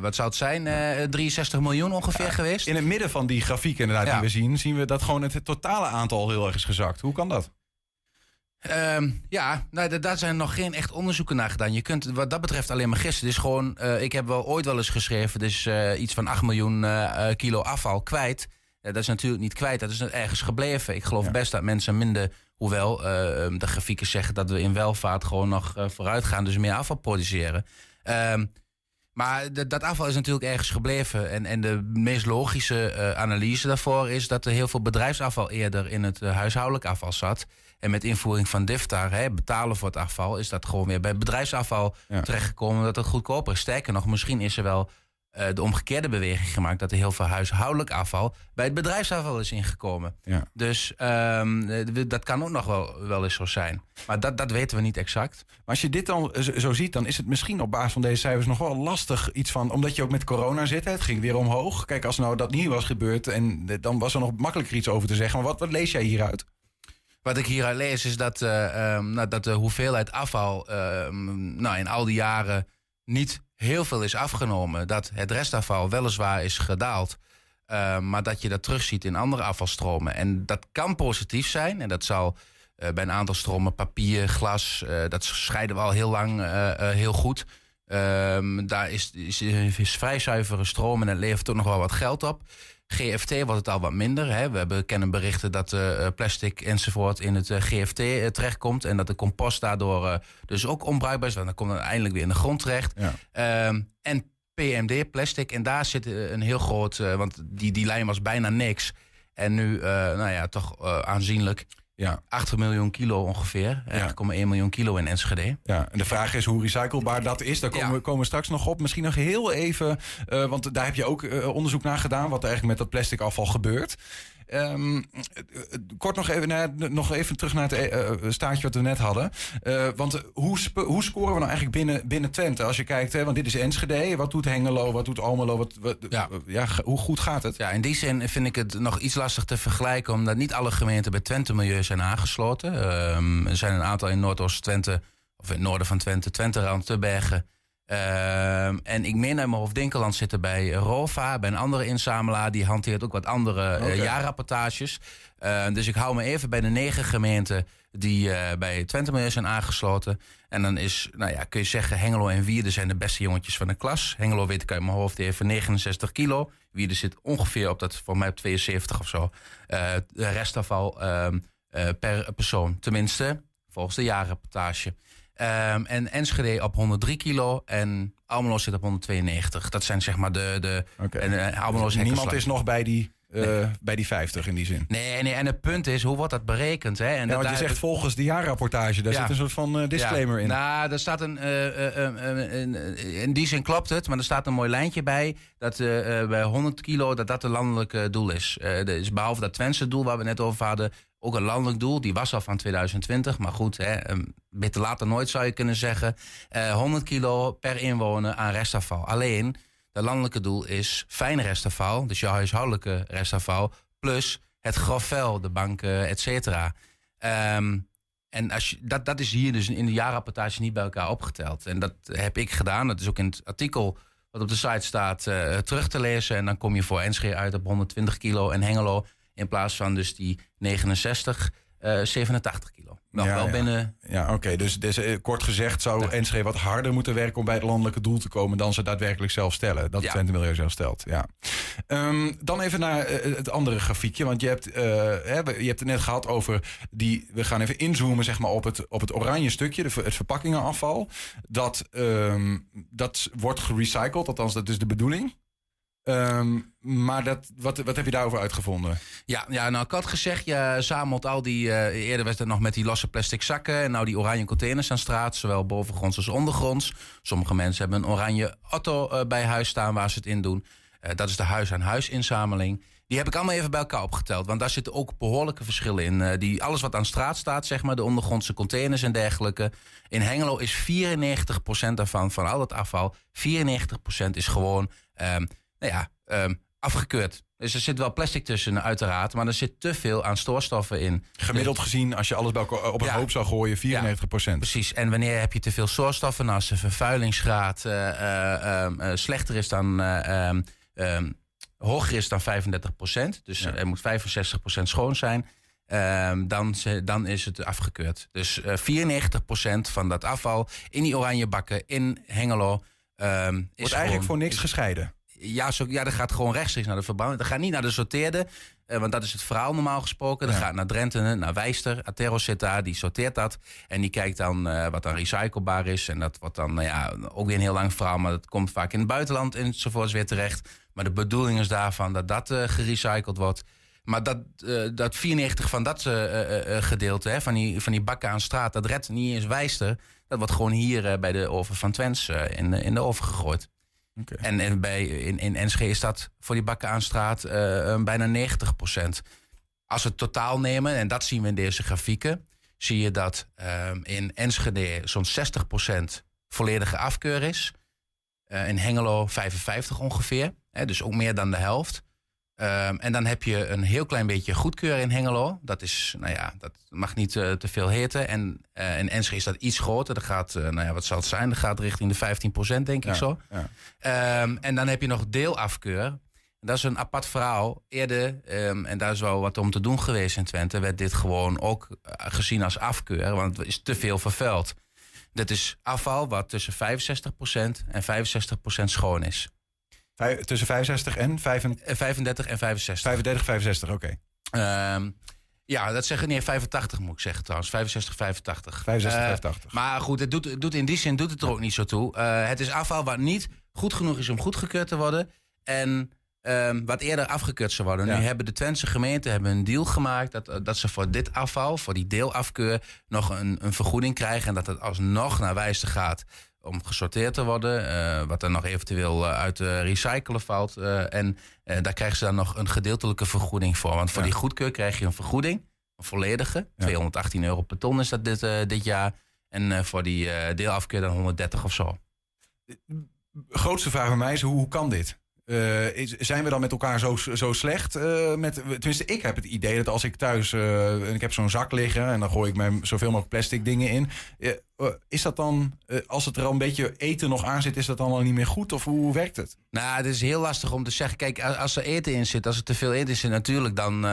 wat zou het zijn? 63 miljoen ongeveer geweest. In het midden van die grafiek inderdaad die we zien we dat gewoon het totale aantal heel erg is gezakt. Hoe kan dat? Daar zijn nog geen echt onderzoeken naar gedaan. Je kunt wat dat betreft alleen maar gissen. Dus gewoon, ik heb ooit wel eens geschreven... dus iets van 8 miljoen kilo afval kwijt. Dat is natuurlijk niet kwijt, dat is ergens gebleven. Ik geloof best dat mensen minder... Hoewel de grafieken zeggen dat we in welvaart gewoon nog vooruit gaan. Dus meer afval produceren. Maar dat afval is natuurlijk ergens gebleven. En de meest logische analyse daarvoor is dat er heel veel bedrijfsafval eerder in het huishoudelijk afval zat. En met invoering van DIFTAR, betalen voor het afval, is dat gewoon weer bij bedrijfsafval terechtgekomen. Dat het goedkoper is. Sterker nog, misschien is er wel... de omgekeerde beweging gemaakt... dat er heel veel huishoudelijk afval... bij het bedrijfsafval is ingekomen. Ja. Dus dat kan ook nog wel eens zo zijn. Maar dat weten we niet exact. Maar als je dit dan zo ziet... dan is het misschien op basis van deze cijfers nog wel lastig... iets van, omdat je ook met corona zit... het ging weer omhoog. Kijk, als nou dat niet was gebeurd... en dan was er nog makkelijker iets over te zeggen. Maar wat lees jij hieruit? Wat ik hieruit lees is dat, dat de hoeveelheid afval... in al die jaren niet... heel veel is afgenomen, dat het restafval weliswaar is gedaald... maar dat je dat terugziet in andere afvalstromen. En dat kan positief zijn. En dat zal bij een aantal stromen, papier, glas... dat scheiden we al heel lang heel goed. Daar is vrij zuivere stroom en het levert toch nog wel wat geld op. GFT wordt het al wat minder. Hè. We kennen berichten dat plastic enzovoort in het GFT terechtkomt... en dat de compost daardoor dus ook onbruikbaar is... want dan komt het uiteindelijk weer in de grond terecht. Ja. En PMD, plastic, en daar zit een heel groot... want die lijn was bijna niks. En nu toch aanzienlijk... Ja. 8 miljoen kilo ongeveer. 8,1 miljoen kilo in Enschede. Ja. En de vraag is hoe recyclebaar dat is. Daar komen we straks nog op. Misschien nog heel even... want daar heb je ook onderzoek naar gedaan... wat er eigenlijk met dat plastic afval gebeurt. Kort nog even terug naar het staartje wat we net hadden. Want hoe scoren we nou eigenlijk binnen Twente? Als je kijkt, want dit is Enschede. Wat doet Hengelo? Wat doet Almelo? Hoe goed gaat het? Ja, in die zin vind ik het nog iets lastig te vergelijken... omdat niet alle gemeenten bij Twente Milieu zijn aangesloten. Er zijn een aantal in Noordoost-Twente... of in het noorden van Twente, Twenterand, Tebergen... en ik meen naar mijn hoofd Dinkeland zitten bij Rova, bij een andere inzamelaar. Die hanteert ook wat andere jaarrapportages. Dus ik hou me even bij de 9 gemeenten die bij Twente Milieu zijn aangesloten. En dan is, kun je zeggen, Hengelo en Wierde zijn de beste jongetjes van de klas. Hengelo weet ik uit mijn hoofd even 69 kilo. Wierde zit ongeveer op dat, voor mij op 72 of zo. Restafval per persoon, tenminste volgens de jaarrapportage. En Enschede op 103 kilo en Almelo zit op 192. Dat zijn zeg maar de... Okay. En Almelo is niemand is nog bij die... bij die 50 in die zin. Nee, en het punt is, hoe wordt dat berekend? Hè? En ja, want je zegt volgens de jaarrapportage, daar zit een soort van disclaimer in. Nou, er staat een... in die zin klopt het, maar er staat een mooi lijntje bij dat bij 100 kilo dat het landelijk doel is. Dus behalve dat Twentse doel waar we net over hadden, ook een landelijk doel. Die was al van 2020, maar goed, hè, beter later nooit zou je kunnen zeggen. 100 kilo per inwoner aan restafval. Alleen, het landelijke doel is fijn restafval, dus je huishoudelijke restafval, plus het grof vuil, de banken, et cetera. En als je, dat is hier dus in de jaarrapportage niet bij elkaar opgeteld. En dat heb ik gedaan. Dat is ook in het artikel wat op de site staat terug te lezen. En dan kom je voor Enschede uit op 120 kilo en Hengelo in plaats van dus die 69, 87 kilo. Nog ja, wel ja. Binnen... Ja, oké. Dus kort gezegd zou Enschede wat harder moeten werken om bij het landelijke doel te komen dan ze daadwerkelijk zelf stellen. Dat Twente Milieu zelf stelt, ja. Dan even naar het andere grafiekje. Want je hebt het net gehad over die... We gaan even inzoomen zeg maar, op het oranje stukje, het verpakkingenafval. Dat wordt gerecycled, althans dat is de bedoeling. Maar wat heb je daarover uitgevonden? Ja, nou ik had gezegd, je zamelt al die... eerder werd het nog met die losse plastic zakken... en nou die oranje containers aan straat, zowel bovengronds als ondergronds. Sommige mensen hebben een oranje auto bij huis staan waar ze het in doen. Dat is de huis-aan-huis inzameling. Die heb ik allemaal even bij elkaar opgeteld. Want daar zitten ook behoorlijke verschillen in. Alles wat aan straat staat, zeg maar, de ondergrondse containers en dergelijke. In Hengelo is 94% daarvan, van al dat afval... 94% is gewoon... afgekeurd. Dus er zit wel plastic tussen, uiteraard. Maar er zit te veel aan stoorstoffen in. Gemiddeld gezien, als je alles bij elkaar op een hoop zou gooien, 94%. Ja, precies. En wanneer heb je te veel stoorstoffen? Als de vervuilingsgraad slechter is dan... hoger is dan 35%. Dus er moet 65% schoon zijn. Dan is het afgekeurd. Dus 94% van dat afval in die oranje bakken in Hengelo... wordt eigenlijk gewoon, voor niks gescheiden. Ja, dat gaat gewoon rechtstreeks naar de verbouwing. Dat gaat niet naar de sorteerder, want dat is het verhaal normaal gesproken. Dat gaat naar Drenthe, naar Wijster. Atero zit daar, die sorteert dat. En die kijkt dan wat dan recyclebaar is. En dat wordt dan, ook weer een heel lang verhaal... maar dat komt vaak in het buitenland enzovoorts weer terecht. Maar de bedoeling is daarvan dat gerecycled wordt. Maar dat 94 van dat gedeelte, van die bakken aan straat... dat redt niet eens Wijster. Dat wordt gewoon hier bij de oven van Twence in de oven gegooid. Okay. En in Enschede is dat voor die bakken aan straat bijna 90%. Als we het totaal nemen, en dat zien we in deze grafieken... zie je dat in Enschede zo'n 60% volledige afkeur is. In Hengelo 55% ongeveer, dus ook meer dan de helft. En dan heb je een heel klein beetje goedkeur in Hengelo. Dat is, dat mag niet te veel heten. En in Enschede is dat iets groter. Dat gaat, wat zal het zijn? Dat gaat richting de 15%, denk ik zo. Ja. En dan heb je nog deelafkeur. Dat is een apart verhaal. Eerder, en daar is wel wat om te doen geweest in Twente... werd dit gewoon ook gezien als afkeur. Want het is te veel vervuild. Dat is afval wat tussen 65% en 65% schoon is. Tussen 65 en 35 en 65. 35, 65, oké. Dat zeggen 85 moet ik zeggen trouwens. 65, 85. 65, 85. Maar goed, in die zin doet het er ook niet zo toe. Het is afval wat niet goed genoeg is om goedgekeurd te worden. En wat eerder afgekeurd zou worden. Ja. Nu hebben de Twentse gemeenten een deal gemaakt... dat ze voor dit afval, voor die deelafkeur... nog een vergoeding krijgen. En dat het alsnog naar Wijster gaat... om gesorteerd te worden, wat er nog eventueel uit recyclen valt. En daar krijgen ze dan nog een gedeeltelijke vergoeding voor. Want voor die goedkeur krijg je een vergoeding, een volledige. Ja. €218 per ton is dat dit jaar. En voor die deelafkeur dan 130 of zo. De grootste vraag bij mij is, hoe kan dit? Zijn we dan met elkaar zo slecht? Tenminste, ik heb het idee dat als ik thuis... ik heb zo'n zak liggen en dan gooi ik mijn zoveel mogelijk plastic dingen in. Is dat dan, als het er al een beetje eten nog aan zit... is dat dan al niet meer goed? Of hoe werkt het? Nou, het is heel lastig om te zeggen. Kijk, als er eten in zit, als er te veel eten zit... natuurlijk dan,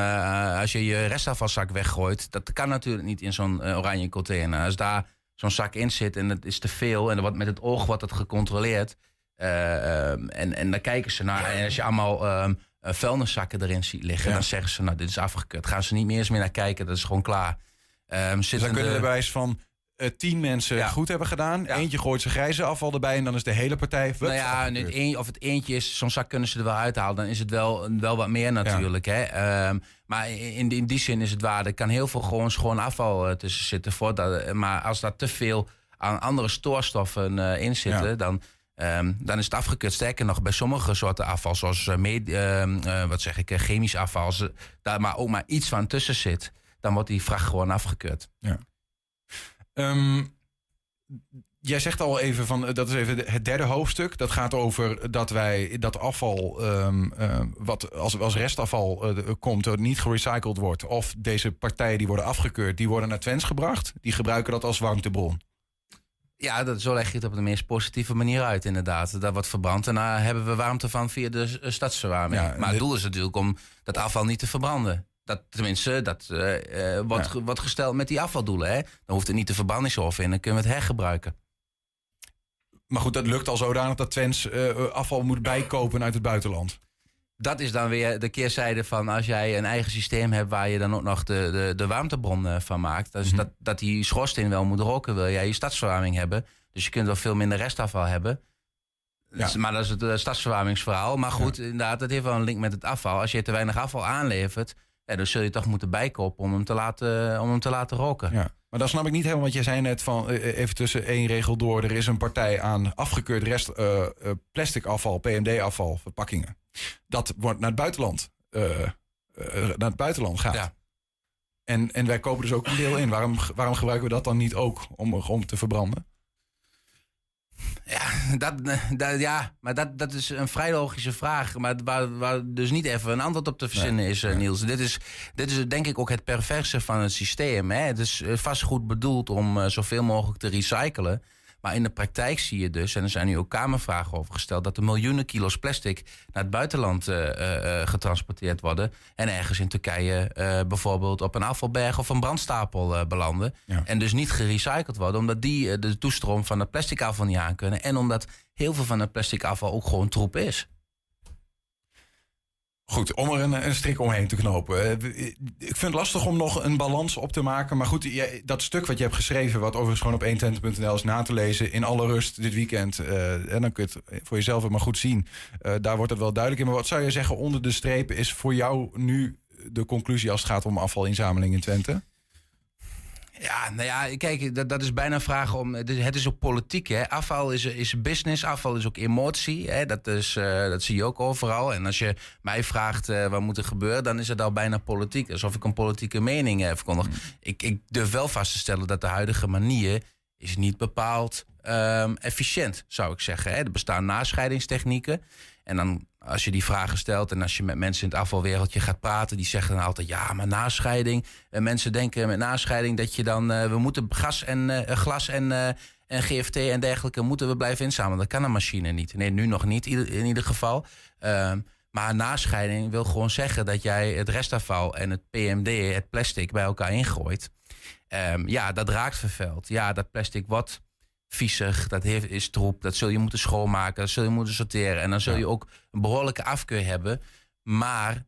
als je je restafvalzak weggooit... dat kan natuurlijk niet in zo'n oranje container. Als daar zo'n zak in zit en het is te veel... en er wordt met het oog wat het gecontroleerd... en daar kijken ze naar. En als je allemaal vuilniszakken erin ziet liggen... dan zeggen ze, nou, dit is afgekeurd. Gaan ze niet meer naar kijken, dat is gewoon klaar. Dus dan kunnen er bij wijze van... 10 mensen goed hebben gedaan. Ja. Eentje gooit zijn grijze afval erbij en dan is de hele partij... Nou ja, en het eentje is... Zo'n zak kunnen ze er wel uithalen. Dan is het wel wat meer natuurlijk. Ja. Hè? Maar in die zin is het waar. Er kan heel veel gewoon schoon afval tussen zitten. Maar als daar te veel aan andere stoorstoffen in zitten... Ja. Dan is het afgekut. Sterker nog, bij sommige soorten afval, zoals chemisch afval... Als daar maar ook maar iets van tussen zit, dan wordt die vracht gewoon afgekut. Ja. Jij zegt al even van, dat is even het derde hoofdstuk. Dat gaat over dat wij dat afval, wat als restafval komt, dat niet gerecycled wordt. Of deze partijen die worden afgekeurd, die worden naar Twence gebracht. Die gebruiken dat als warmtebron. Ja, zo leg je het op de meest positieve manier uit, inderdaad. Dat wordt verbrand en daar hebben we warmte van via de stadsverwarming. Ja, maar het doel is natuurlijk om dat afval niet te verbranden. Dat wordt gesteld met die afvaldoelen. Hè? Dan hoeft het niet de verbrandingshof in, dan kunnen we het hergebruiken. Maar goed, dat lukt al zodanig dat Twence afval moet bijkopen uit het buitenland. Dat is dan weer de keerzijde van als jij een eigen systeem hebt... waar je dan ook nog de warmtebron van maakt. Dus dat die schoorsteen wel moet roken, wil jij je stadsverwarming hebben. Dus je kunt wel veel minder restafval hebben. Ja. Maar dat is het stadsverwarmingsverhaal. Maar goed, inderdaad, dat heeft wel een link met het afval. Als je te weinig afval aanlevert... Ja, dus zul je toch moeten bijkopen om hem te laten roken. Ja. Maar dat snap ik niet helemaal, want jij zei net van... even tussen één regel door, er is een partij aan afgekeurd rest... plastic afval, PMD-afval, verpakkingen. Dat wordt naar het buitenland, gaat. Ja. En wij kopen dus ook een deel in. Waarom gebruiken we dat dan niet ook om te verbranden? Ja, maar dat is een vrij logische vraag. Maar waar dus niet even een antwoord op te verzinnen is, Niels. Dit is denk ik ook het perverse van het systeem. Hè? Het is vast goed bedoeld om zoveel mogelijk te recyclen. Maar in de praktijk zie je dus, en er zijn nu ook Kamervragen over gesteld... dat er miljoenen kilo's plastic naar het buitenland getransporteerd worden... en ergens in Turkije bijvoorbeeld op een afvalberg of een brandstapel belanden... Ja. En dus niet gerecycled worden, omdat die de toestroom van het plastic afval niet aan kunnen... en omdat heel veel van het plastic afval ook gewoon troep is. Goed, om er een strik omheen te knopen. Ik vind het lastig om nog een balans op te maken. Maar goed, dat stuk wat je hebt geschreven... wat overigens gewoon op 1twente.nl is na te lezen... in alle rust dit weekend. En dan kun je het voor jezelf ook maar goed zien. Daar wordt het wel duidelijk in. Maar wat zou je zeggen onder de streep... is voor jou nu de conclusie als het gaat om afvalinzameling in Twente? Ja, nou ja, kijk, dat is bijna een vraag om... Het is ook politiek, hè. Afval is business, afval is ook emotie. Hè. Dat zie je ook overal. En als je mij vraagt wat moet er gebeuren... dan is het al bijna politiek. Alsof ik een politieke mening verkondig. Ik durf wel vast te stellen dat de huidige manier... is niet bepaald efficiënt, zou ik zeggen. Hè. Er bestaan nascheidingstechnieken. En dan als je die vragen stelt en als je met mensen in het afvalwereldje gaat praten... die zeggen dan altijd, ja, maar nascheiding. Mensen denken met nascheiding dat je dan... we moeten gas en glas en GFT en dergelijke moeten we blijven inzamelen. Dat kan een machine niet. Nee, nu nog niet in ieder geval. Maar nascheiding wil gewoon zeggen dat jij het restafval en het PMD... het plastic bij elkaar ingooit. Ja, dat raakt vervuild. Ja, dat plastic wat... viezig, dat is troep, dat zul je moeten schoonmaken, dat zul je moeten sorteren. En dan zul je ook een behoorlijke afkeur hebben. Maar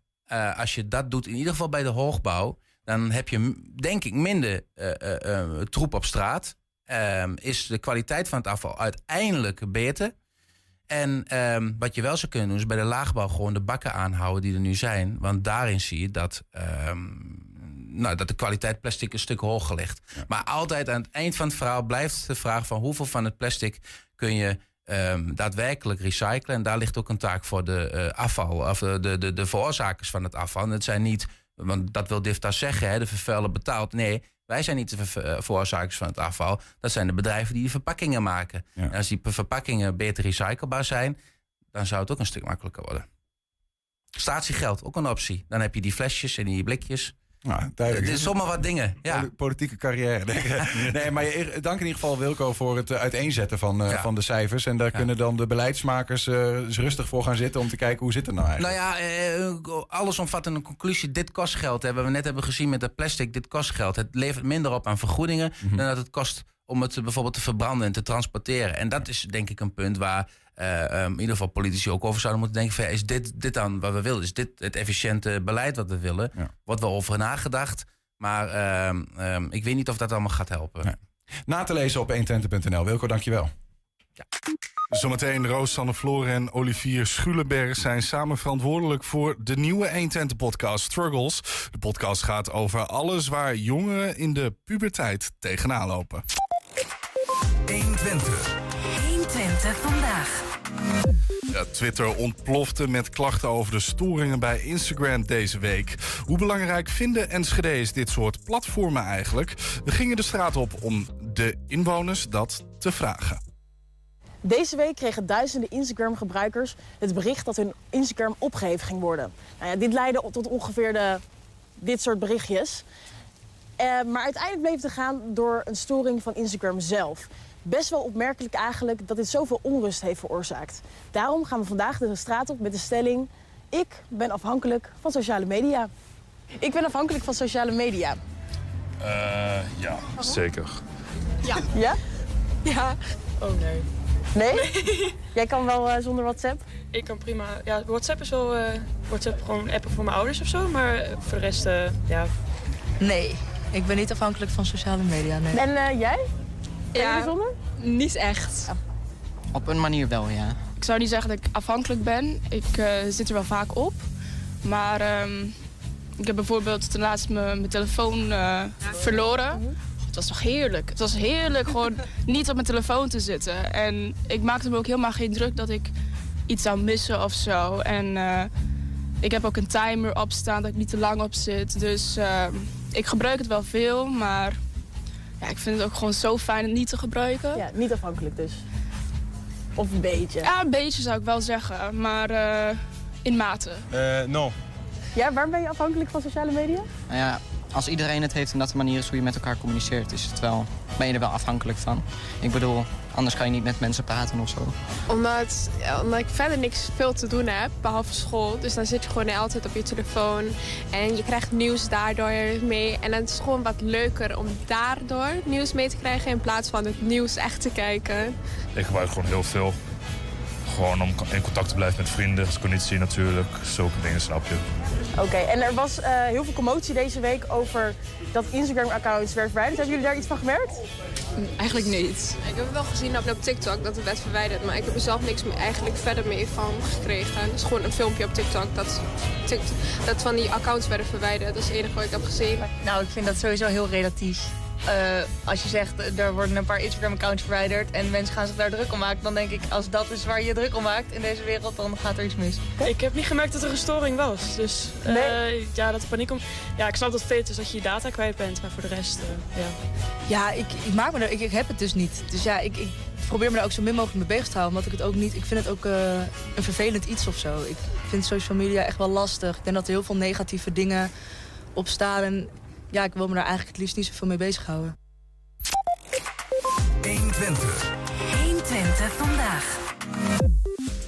als je dat doet, in ieder geval bij de hoogbouw... dan heb je, denk ik, minder troep op straat. Is de kwaliteit van het afval uiteindelijk beter. En wat je wel zou kunnen doen, is bij de laagbouw gewoon de bakken aanhouden die er nu zijn. Want daarin zie je dat... dat de kwaliteit plastic een stuk hoger ligt. Ja. Maar altijd aan het eind van het verhaal blijft de vraag van... hoeveel van het plastic kun je daadwerkelijk recyclen? En daar ligt ook een taak voor de de veroorzakers van het afval. En dat zijn niet, want dat wil DIFTAR zeggen, hè, de vervuiler betaalt. Nee, wij zijn niet de veroorzakers van het afval. Dat zijn de bedrijven die de verpakkingen maken. Ja. En als die verpakkingen beter recyclebaar zijn... dan zou het ook een stuk makkelijker worden. Statiegeld, ook een optie. Dan heb je die flesjes en die blikjes... Nou, het is zomaar wat dingen. Ja. Politieke carrière. Nee, maar dank in ieder geval Wilco voor het uiteenzetten van de cijfers. En daar kunnen dan de beleidsmakers rustig voor gaan zitten... om te kijken hoe zit het nou eigenlijk. Nou ja, allesomvattende conclusie. Dit kost geld. Hè. Wat we net hebben gezien met dat plastic. Dit kost geld. Het levert minder op aan vergoedingen... dan dat het kost om het bijvoorbeeld te verbranden en te transporteren. En dat is denk ik een punt waar... in ieder geval politici ook over zouden moeten denken... Van, is dit dan wat we willen? Is dit het efficiënte beleid wat we willen? Ja. Wordt wel over nagedacht. Maar ik weet niet of dat allemaal gaat helpen. Nee. Na te lezen op 1twente.nl. Wilco, dankjewel. Ja. Zometeen Rosanne Floor en Olivier Schuilenburg zijn samen verantwoordelijk voor de nieuwe 1Twente podcast Struggles. De podcast gaat over alles waar jongeren in de puberteit tegenaan lopen. 1Twente. 1Twente vandaag. Ja, Twitter ontplofte met klachten over de storingen bij Instagram deze week. Hoe belangrijk vinden Enschede's dit soort platformen eigenlijk? We gingen de straat op om de inwoners dat te vragen. Deze week kregen duizenden Instagram-gebruikers het bericht dat hun Instagram opgeheven ging worden. Nou ja, dit leidde tot ongeveer dit soort berichtjes. Maar uiteindelijk bleef het gaan door een storing van Instagram zelf. Best wel opmerkelijk eigenlijk dat dit zoveel onrust heeft veroorzaakt. Daarom gaan we vandaag de straat op met de stelling: ik ben afhankelijk van sociale media. Ik ben afhankelijk van sociale media. Ja, zeker. Ja. Ja? Ja. Oh nee. Nee? Jij kan wel zonder WhatsApp? Ik kan prima. Ja, WhatsApp is wel WhatsApp gewoon appen voor mijn ouders of zo. Maar voor de rest, ja. Nee, ik ben niet afhankelijk van sociale media. Nee. En jij? Ben je zonder? Niet echt. Ja. Op een manier wel, ja. Ik zou niet zeggen dat ik afhankelijk ben. Ik zit er wel vaak op. Maar ik heb bijvoorbeeld ten laatste mijn telefoon verloren. Het was toch heerlijk. Het was heerlijk gewoon niet op mijn telefoon te zitten. En ik maakte me ook helemaal geen druk dat ik iets zou missen of zo. En ik heb ook een timer op staan dat ik niet te lang op zit. Dus ik gebruik het wel veel, maar ja, ik vind het ook gewoon zo fijn om niet te gebruiken. Ja, niet afhankelijk dus. Of een beetje. Ja, een beetje zou ik wel zeggen, maar in mate. No. Ja, waarom ben je afhankelijk van sociale media? Nou ja, als iedereen het heeft en dat de manier is hoe je met elkaar communiceert, is het wel, ben je er wel afhankelijk van. Ik bedoel, anders kan je niet met mensen praten of zo. Omdat ik verder niks veel te doen heb, behalve school. Dus dan zit je gewoon altijd op je telefoon en je krijgt nieuws daardoor mee. En dan is het gewoon wat leuker om daardoor nieuws mee te krijgen in plaats van het nieuws echt te kijken. Ik gebruik gewoon heel veel. Gewoon om in contact te blijven met vrienden, als conditie natuurlijk. Zulke dingen, snap je. Oké, en er was heel veel commotie deze week over dat Instagram-accounts werd verwijderd. Hebben jullie daar iets van gemerkt? Eigenlijk niet. Ik heb het wel gezien op TikTok dat het werd verwijderd. Maar ik heb er zelf niks meer, eigenlijk verder mee van gekregen. Het is gewoon een filmpje op TikTok dat van die accounts werden verwijderd. Dat is het enige wat ik heb gezien. Nou, ik vind dat sowieso heel relatief. Als je zegt, er worden een paar Instagram-accounts verwijderd en mensen gaan zich daar druk om maken, dan denk ik, als dat is waar je druk om maakt in deze wereld, dan gaat er iets mis. Ik heb niet gemerkt dat er een storing was, dus nee. Ja, dat er paniek om. Ja, ik snap dat het is dat je je data kwijt bent, maar voor de rest, ja. Ja, ik heb het dus niet. Dus ja, ik probeer me daar ook zo min mogelijk mee bezig te houden, omdat ik het ook niet, ik vind het ook een vervelend iets of zo. Ik vind social media echt wel lastig. Ik denk dat er heel veel negatieve dingen op staan en ja, ik wil me daar eigenlijk het liefst niet zoveel mee bezighouden. 1Twente. 1Twente vandaag.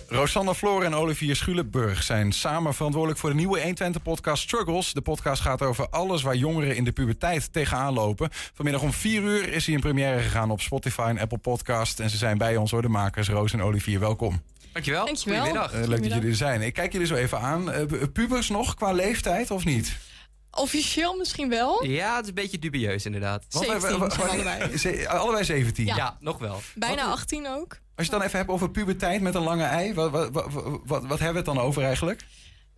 Rosanne Floor en Olivier Schuilenburg zijn samen verantwoordelijk voor de nieuwe 1Twente podcast Struggles. De podcast gaat over alles waar jongeren in de puberteit tegenaan lopen. Vanmiddag om 4:00 is hij in première gegaan op Spotify en Apple Podcast. En ze zijn bij ons hoor, de makers Roos en Olivier. Welkom. Dankjewel. Goedemiddag. Leuk dat jullie er zijn. Ik kijk jullie zo even aan. Pubers nog qua leeftijd of niet? Officieel misschien wel. Ja, het is een beetje dubieus inderdaad. 17 allebei. Allebei 17? Ja, ja, nog wel. Bijna 18 ook. Als je het dan even hebt over puberteit met een lange ei, wat hebben we het dan over eigenlijk?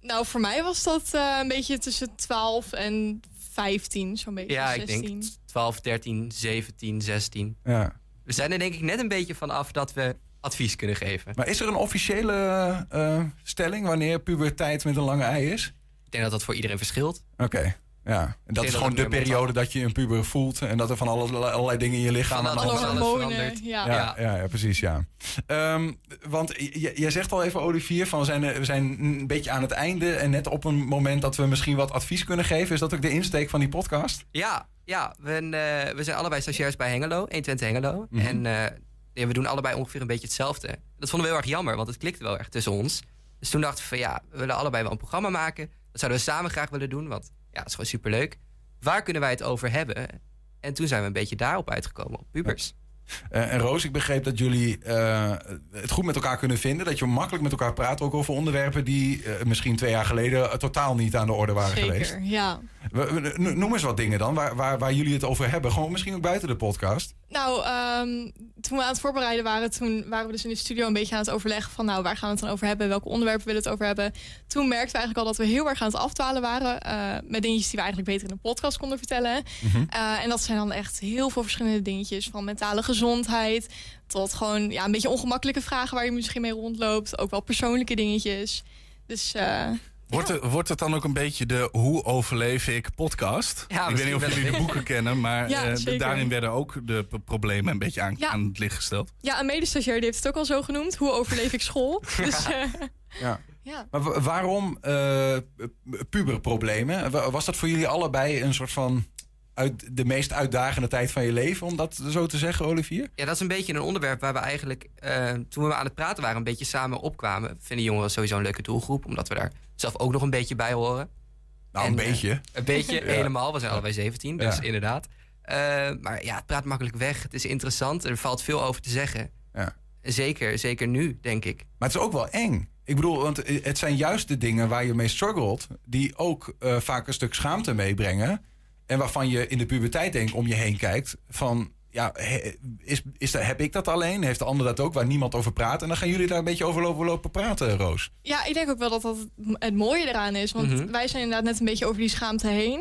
Nou, voor mij was dat een beetje tussen 12 en 15, zo'n beetje. Ja, 16. Ik denk 12, 13, 17, 16. Ja. We zijn er denk ik net een beetje van af dat we advies kunnen geven. Maar is er een officiële stelling wanneer puberteit met een lange ei is? Ik denk dat dat voor iedereen verschilt. Oké, ja. En dat is gewoon de periode dat je een puber voelt en dat er van allerlei dingen in je lichaam aan de hand verandert. Ja, precies, ja. Want jij zegt al even, Olivier, van we zijn een beetje aan het einde en net op een moment dat we misschien wat advies kunnen geven. Is dat ook de insteek van die podcast? Ja. We zijn allebei stagiairs bij Hengelo, 1Twente Hengelo. Mm-hmm. En we doen allebei ongeveer een beetje hetzelfde. Dat vonden we heel erg jammer, want het klikte wel echt tussen ons. Dus toen dachten we van ja, we willen allebei wel een programma maken. Dat zouden we samen graag willen doen, want ja, dat is gewoon superleuk. Waar kunnen wij het over hebben? En toen zijn we een beetje daarop uitgekomen, op pubers. En Roos, ik begreep dat jullie het goed met elkaar kunnen vinden. Dat je makkelijk met elkaar praat, ook over onderwerpen die misschien 2 jaar geleden totaal niet aan de orde waren geweest. Zeker, ja. Noem eens wat dingen dan, waar jullie het over hebben. Gewoon misschien ook buiten de podcast. Nou, toen we aan het voorbereiden waren, toen waren we dus in de studio een beetje aan het overleggen van, nou, waar gaan we het dan over hebben? Welke onderwerpen willen we het over hebben? Toen merkten we eigenlijk al dat we heel erg aan het afdwalen waren met dingetjes die we eigenlijk beter in een podcast konden vertellen. Mm-hmm. En dat zijn dan echt heel veel verschillende dingetjes, van mentale gezondheid tot gewoon ja, een beetje ongemakkelijke vragen waar je misschien mee rondloopt. Ook wel persoonlijke dingetjes. Dus... Wordt het dan ook een beetje de hoe overleef ik podcast? Ja, ik weet niet of jullie de boeken kennen, maar ja, daarin werden ook de problemen een beetje aan het licht gesteld. Ja, een medestagiair die heeft het ook al zo genoemd. Hoe overleef ik school? Dus, ja. Maar waarom puberproblemen? Was dat voor jullie allebei een soort van uit de meest uitdagende tijd van je leven, om dat zo te zeggen, Olivier? Ja, dat is een beetje een onderwerp waar we eigenlijk, toen we aan het praten waren, een beetje samen opkwamen. Vinden jongeren sowieso een leuke doelgroep, omdat we daar zelf ook nog een beetje bij horen. Nou, en, een beetje. Een beetje, ja. Helemaal. We zijn allebei 17, dus inderdaad. Maar ja, het praat makkelijk weg. Het is interessant. Er valt veel over te zeggen. Ja. Zeker nu, denk ik. Maar het is ook wel eng. Ik bedoel, want het zijn juist de dingen waar je mee struggelt, die ook vaak een stuk schaamte meebrengen. En waarvan je in de puberteit denk om je heen kijkt van, ja, heb ik dat alleen? Heeft de ander dat ook, waar niemand over praat? En dan gaan jullie daar een beetje over lopen praten, Roos. Ja, ik denk ook wel dat dat het mooie eraan is. Want wij zijn inderdaad net een beetje over die schaamte heen.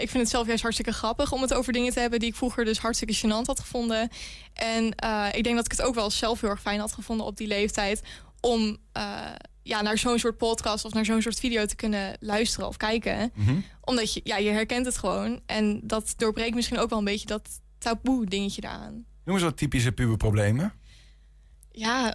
Ik vind het zelf juist hartstikke grappig om het over dingen te hebben die ik vroeger dus hartstikke gênant had gevonden. En ik denk dat ik het ook wel zelf heel erg fijn had gevonden op die leeftijd om naar zo'n soort podcast of naar zo'n soort video te kunnen luisteren of kijken. Mm-hmm. Omdat je herkent het gewoon. En dat doorbreekt misschien ook wel een beetje dat taboe dingetje daaraan. Noem eens wat typische puberproblemen. Ja,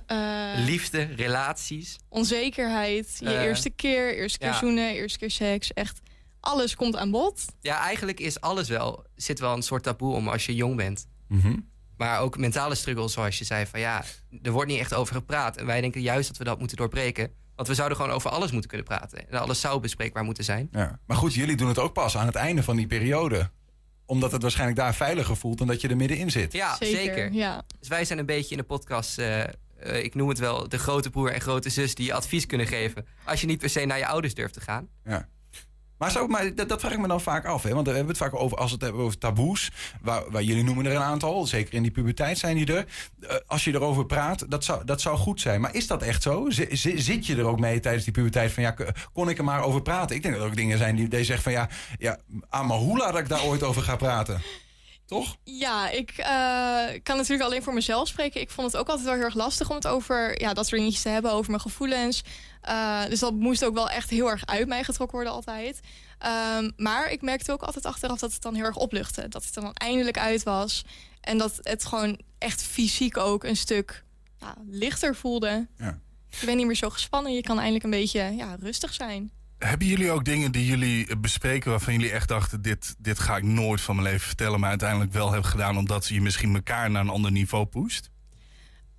liefde, relaties. Onzekerheid, je eerste keer zoenen, eerste keer seks. Echt, alles komt aan bod. Ja, eigenlijk is alles wel, zit wel een soort taboe om als je jong bent. Mm-hmm. Maar ook mentale struggles, zoals je zei, van ja, er wordt niet echt over gepraat. En wij denken juist dat we dat moeten doorbreken. Want we zouden gewoon over alles moeten kunnen praten. En alles zou bespreekbaar moeten zijn. Ja. Maar goed, jullie doen het ook pas aan het einde van die periode. Omdat het waarschijnlijk daar veiliger voelt dan dat je er middenin zit. Ja, zeker. Ja. Dus wij zijn een beetje in de podcast, ik noem het wel, de grote broer en grote zus die je advies kunnen geven. Als je niet per se naar je ouders durft te gaan. Ja. Maar dat vraag ik me dan vaak af. Hè? Want we hebben het vaak over, als we het hebben over taboes. Waar jullie noemen er een aantal. Zeker in die puberteit zijn die er. Als je erover praat, dat zou goed zijn. Maar is dat echt zo? Zit je er ook mee tijdens die puberteit? Van ja, kon ik er maar over praten? Ik denk dat er ook dingen zijn die zeggen van ja, aan Mahula dat ik daar ooit over ga praten. Toch? Ja, ik kan natuurlijk alleen voor mezelf spreken. Ik vond het ook altijd wel heel erg lastig om het over dat soort dingetjes te hebben, over mijn gevoelens. Dus dat moest ook wel echt heel erg uit mij getrokken worden altijd. Maar ik merkte ook altijd achteraf dat het dan heel erg opluchtte. Dat het er dan eindelijk uit was. En dat het gewoon echt fysiek ook een stuk lichter voelde. Ja. Je bent niet meer zo gespannen. Je kan eindelijk een beetje rustig zijn. Hebben jullie ook dingen die jullie bespreken waarvan jullie echt dachten, dit ga ik nooit van mijn leven vertellen, maar uiteindelijk wel hebben gedaan omdat je misschien elkaar naar een ander niveau pusht?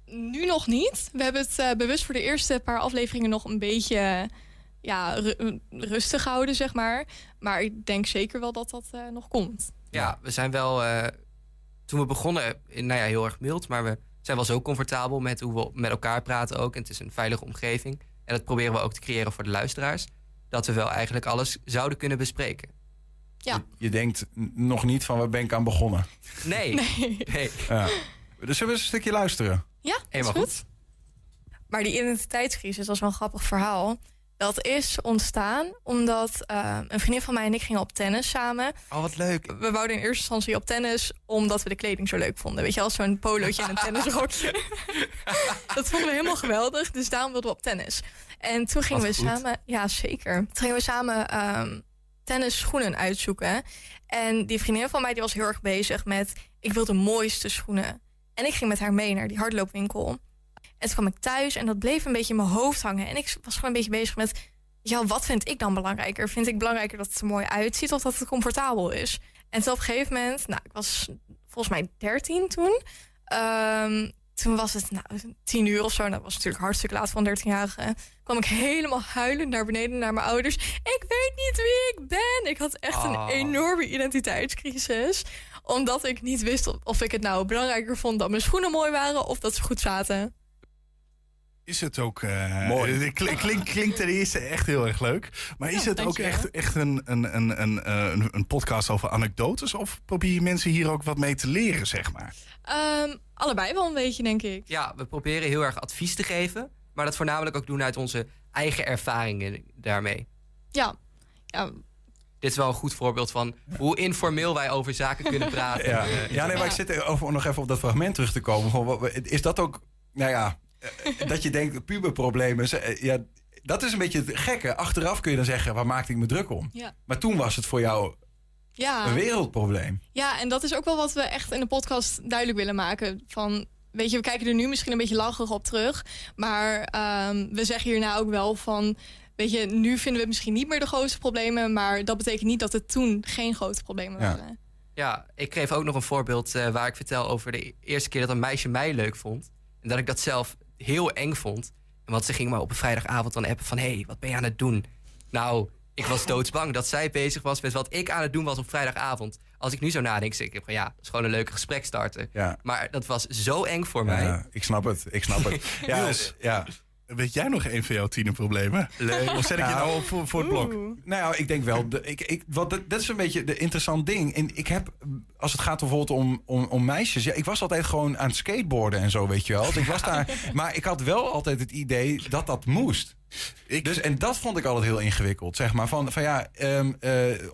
Nu nog niet. We hebben het bewust voor de eerste paar afleveringen nog een beetje rustig gehouden, zeg maar. Maar ik denk zeker wel dat dat nog komt. Ja, we zijn wel, toen we begonnen, heel erg mild, maar we zijn wel zo comfortabel met hoe we met elkaar praten ook. En het is een veilige omgeving. En dat proberen we ook te creëren voor de luisteraars. Dat we wel eigenlijk alles zouden kunnen bespreken. Ja. Je denkt nog niet van, waar ben ik aan begonnen? Nee. Ja. Dus zullen we eens een stukje luisteren? Ja, helemaal goed. Maar die identiteitscrisis, dat is wel een grappig verhaal. Dat is ontstaan omdat een vriendin van mij en ik gingen op tennis samen. Oh, wat leuk. We wouden in eerste instantie op tennis omdat we de kleding zo leuk vonden. Weet je wel, zo'n polootje en een tennisrokje. Dat vonden we helemaal geweldig, dus daarom wilden we op tennis. En toen gingen we samen, ja zeker, toen gingen we samen tennisschoenen uitzoeken. En die vriendin van mij die was heel erg bezig met, ik wil de mooiste schoenen. En ik ging met haar mee naar die hardloopwinkel. En toen kwam ik thuis en dat bleef een beetje in mijn hoofd hangen. En ik was gewoon een beetje bezig met, wat vind ik dan belangrijker? Vind ik belangrijker dat het er mooi uitziet of dat het comfortabel is? En toen op een gegeven moment, ik was volgens mij 13 toen. Toen was het 10:00 of zo. En dat was natuurlijk hartstikke laat van 13-jarige. Kwam ik helemaal huilend naar beneden naar mijn ouders. Ik weet niet wie ik ben. Ik had echt een enorme identiteitscrisis. Omdat ik niet wist of ik het nou belangrijker vond dat mijn schoenen mooi waren of dat ze goed zaten. Is het ook... Mooi. Klinkt ten eerste echt heel erg leuk. Maar is het ook echt een podcast over anekdotes? Of probeer je mensen hier ook wat mee te leren, zeg maar? Allebei wel een beetje, denk ik. Ja, we proberen heel erg advies te geven. Maar dat voornamelijk ook doen uit onze eigen ervaringen daarmee. Ja. Dit is wel een goed voorbeeld van hoe informeel wij over zaken kunnen praten. Maar ik zit om nog even op dat fragment terug te komen. Is dat ook... Nou ja... dat je denkt, puberproblemen... Ja, dat is een beetje het gekke. Achteraf kun je dan zeggen, waar maakte ik me druk om? Ja. Maar toen was het voor jou een wereldprobleem. Ja, en dat is ook wel wat we echt in de podcast duidelijk willen maken. Van, weet je, we kijken er nu misschien een beetje lacherig op terug. Maar we zeggen hierna ook wel van... Weet je, nu vinden we het misschien niet meer de grootste problemen... maar dat betekent niet dat het toen geen grote problemen waren. Ja, ik kreeg ook nog een voorbeeld waar ik vertel over de eerste keer... dat een meisje mij leuk vond. En dat ik dat zelf... heel eng vond. En want ze ging maar op een vrijdagavond dan appen van... hey, wat ben je aan het doen? Nou, ik was doodsbang dat zij bezig was... met wat ik aan het doen was op vrijdagavond. Als ik nu zo nadenk, denk ik van ja... dat is gewoon een leuke gesprek starten. Ja. Maar dat was zo eng voor mij. Ik snap het. Ja. Weet jij nog een van jouw tienerproblemen? Leuk. Of zet ik je nou op voor het blok? Nou, ik denk wel. Dat is een beetje de interessant ding. En ik heb, als het gaat bijvoorbeeld om meisjes... Ja, ik was altijd gewoon aan het skateboarden en zo, weet je wel. Dus ik was daar, maar ik had wel altijd het idee dat dat moest. En dat vond ik altijd heel ingewikkeld, zeg maar.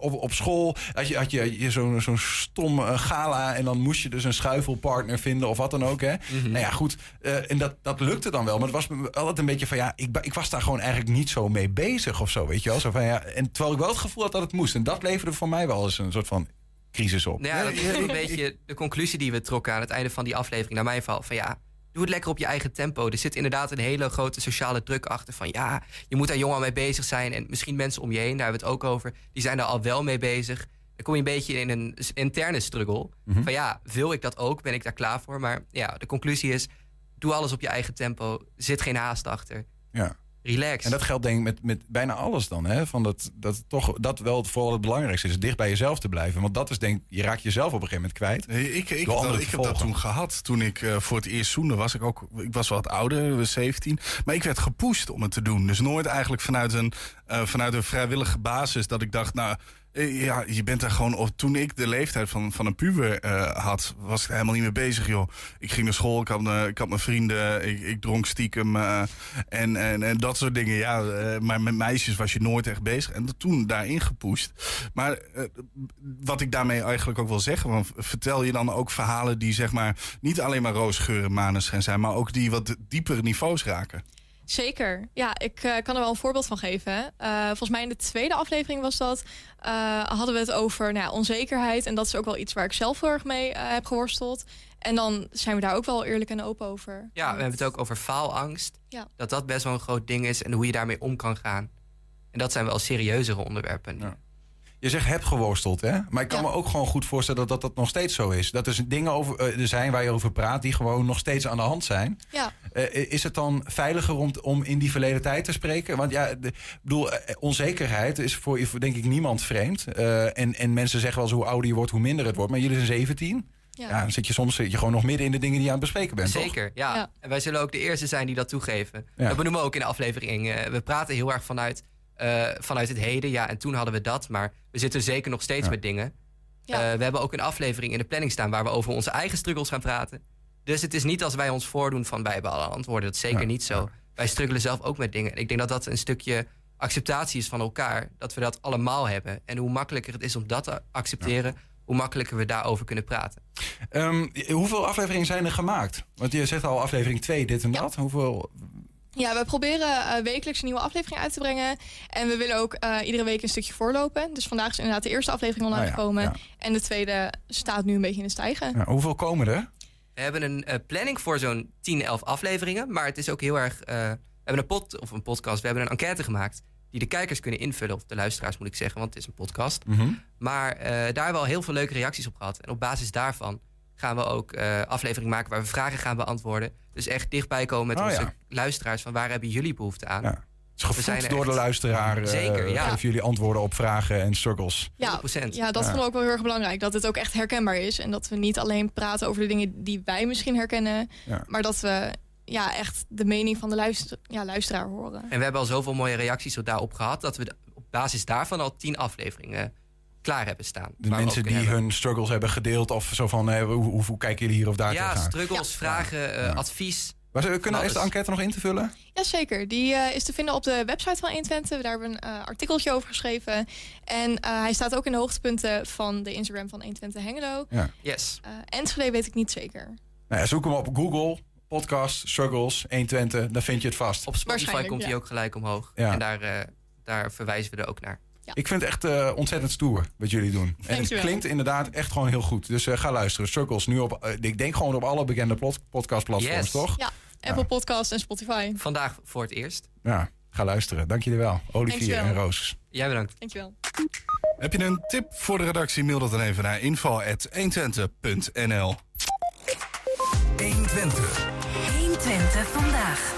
Op school had je zo'n stom gala... en dan moest je dus een schuifelpartner vinden of wat dan ook, hè. Mm-hmm. Nou ja, goed. En dat lukte dan wel. Maar het was altijd een beetje van... ja, ik was daar gewoon eigenlijk niet zo mee bezig of zo, weet je wel. En terwijl ik wel het gevoel had dat het moest. En dat leverde voor mij wel eens een soort van crisis op. Ja, dat is een beetje de conclusie die we trokken aan het einde van die aflevering. Naar mijn verhaal van ja... Doe het lekker op je eigen tempo. Er zit inderdaad een hele grote sociale druk achter van... ja, je moet daar jong al mee bezig zijn. En misschien mensen om je heen, daar hebben we het ook over... die zijn daar al wel mee bezig. Dan kom je een beetje in een interne struggle. Mm-hmm. Van ja, wil ik dat ook? Ben ik daar klaar voor? Maar ja, de conclusie is... doe alles op je eigen tempo. Zit geen haast achter. Ja. Relax. En dat geldt denk ik met bijna alles dan. Hè? Van dat wel vooral het belangrijkste is. Dicht bij jezelf te blijven. Want dat is denk je raakt jezelf op een gegeven moment kwijt. Ik heb dat toen gehad. Toen ik voor het eerst zoende was. Ik was wat ouder, 17. Maar ik werd gepusht om het te doen. Dus nooit eigenlijk vanuit een vrijwillige basis. Dat ik dacht, nou... Ja, je bent daar gewoon op. Toen ik de leeftijd van een puber had, was ik helemaal niet mee bezig, joh. Ik ging naar school, ik had mijn vrienden, ik dronk stiekem en dat soort dingen. Ja, maar met meisjes was je nooit echt bezig. En toen daarin gepusht. Maar wat ik daarmee eigenlijk ook wil zeggen, want vertel je dan ook verhalen die zeg maar niet alleen maar roosgeuren maneschijn zijn, maar ook die wat diepere niveaus raken. Zeker. Ja, ik kan er wel een voorbeeld van geven. Volgens mij in de tweede aflevering was dat. Hadden we het over onzekerheid. En dat is ook wel iets waar ik zelf heel erg mee heb geworsteld. En dan zijn we daar ook wel eerlijk en open over. Ja, we hebben het ook over faalangst. Ja. Dat best wel een groot ding is en hoe je daarmee om kan gaan. En dat zijn wel serieuzere onderwerpen. Ja. Je zegt heb geworsteld, hè? Maar ik kan me ook gewoon goed voorstellen dat dat nog steeds zo is. Dat er dingen er zijn waar je over praat die gewoon nog steeds aan de hand zijn. Ja. Is het dan veiliger om in die verleden tijd te spreken? Want ja, onzekerheid is voor denk ik niemand vreemd. En mensen zeggen wel eens hoe ouder je wordt, hoe minder het wordt. Maar jullie zijn 17. Ja, dan zit je gewoon nog midden in de dingen die je aan het bespreken bent. Zeker, toch? Ja. En wij zullen ook de eerste zijn die dat toegeven. Ja. Dat benoemen we ook in de aflevering. We praten heel erg vanuit het heden, ja, en toen hadden we dat. Maar we zitten zeker nog steeds met dingen. Ja. We hebben ook een aflevering in de planning staan... waar we over onze eigen struggles gaan praten. Dus het is niet als wij ons voordoen van wij hebben alle antwoorden. Dat is zeker niet zo. Ja. Wij struggelen zelf ook met dingen. En ik denk dat dat een stukje acceptatie is van elkaar. Dat we dat allemaal hebben. En hoe makkelijker het is om dat te accepteren... hoe makkelijker we daarover kunnen praten. Hoeveel afleveringen zijn er gemaakt? Want je zegt al aflevering 2, dit en dat. Hoeveel... Ja, we proberen wekelijks een nieuwe aflevering uit te brengen. En we willen ook iedere week een stukje voorlopen. Dus vandaag is inderdaad de eerste aflevering online gekomen. Ja. En de tweede staat nu een beetje in de stijgen. Ja, hoeveel komen er? We hebben een planning voor zo'n 10, 11 afleveringen. Maar het is ook heel erg... we hebben een enquête gemaakt... die de kijkers kunnen invullen. Of de luisteraars moet ik zeggen, want het is een podcast. Mm-hmm. Maar daar hebben we al heel veel leuke reacties op gehad. En op basis daarvan... gaan we ook aflevering maken waar we vragen gaan beantwoorden. Dus echt dichtbij komen met onze luisteraars... van waar hebben jullie behoefte aan? Ja. Het is gevoed door de luisteraar. Zeker, Geven jullie antwoorden op vragen en struggles. Ja, 100%. Ja, dat vond ik ook wel heel erg belangrijk. Dat het ook echt herkenbaar is. En dat we niet alleen praten over de dingen die wij misschien herkennen... maar dat we ja, echt de mening van de luisteraar horen. En we hebben al zoveel mooie reacties daarop gehad, dat we op basis daarvan al 10 afleveringen klaar hebben staan. De mensen die hun struggles hebben gedeeld, of zo van hoe kijken jullie hier of daar tegenaan? Ja, struggles, vragen, advies. Maar we kunnen eerst de enquête nog in te vullen? Jazeker, die is te vinden op de website van 1Twente. Daar hebben we een artikeltje over geschreven. En hij staat ook in de hoogtepunten van de Instagram van 1Twente Hengelo. Ja. Yes. Enschede weet ik niet zeker. Nou ja, zoek hem op Google, podcast, struggles, 1Twente, dan vind je het vast. Op Spotify komt hij ook gelijk omhoog. Ja. En daar verwijzen we er ook naar. Ja. Ik vind het echt ontzettend stoer wat jullie doen. En het klinkt inderdaad echt gewoon heel goed. Dus ga luisteren. Circles nu op, ik denk gewoon op alle bekende podcastplatforms, toch? Ja, Apple Podcasts en Spotify. Vandaag voor het eerst. Ja, ga luisteren. Dank jullie wel. Olivier en Roos. Jij bedankt. Dankjewel. Heb je een tip voor de redactie? Mail dat dan even naar info@1twente.nl. 120. 120 vandaag.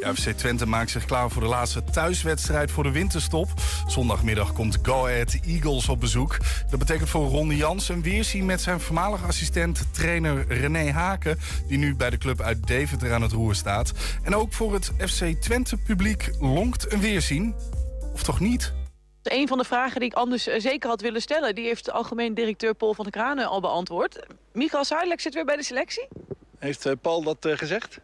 Ja, FC Twente maakt zich klaar voor de laatste thuiswedstrijd voor de winterstop. Zondagmiddag komt Go Ahead Eagles op bezoek. Dat betekent voor Ron Jans een weerzien met zijn voormalig assistent trainer René Haken, die nu bij de club uit Deventer aan het roer staat. En ook voor het FC Twente publiek lonkt een weerzien. Of toch niet? Een van de vragen die ik anders zeker had willen stellen, die heeft de algemeen directeur Paul van der Kranen al beantwoord. Michael Zuidelijk zit weer bij de selectie. Heeft Paul dat gezegd?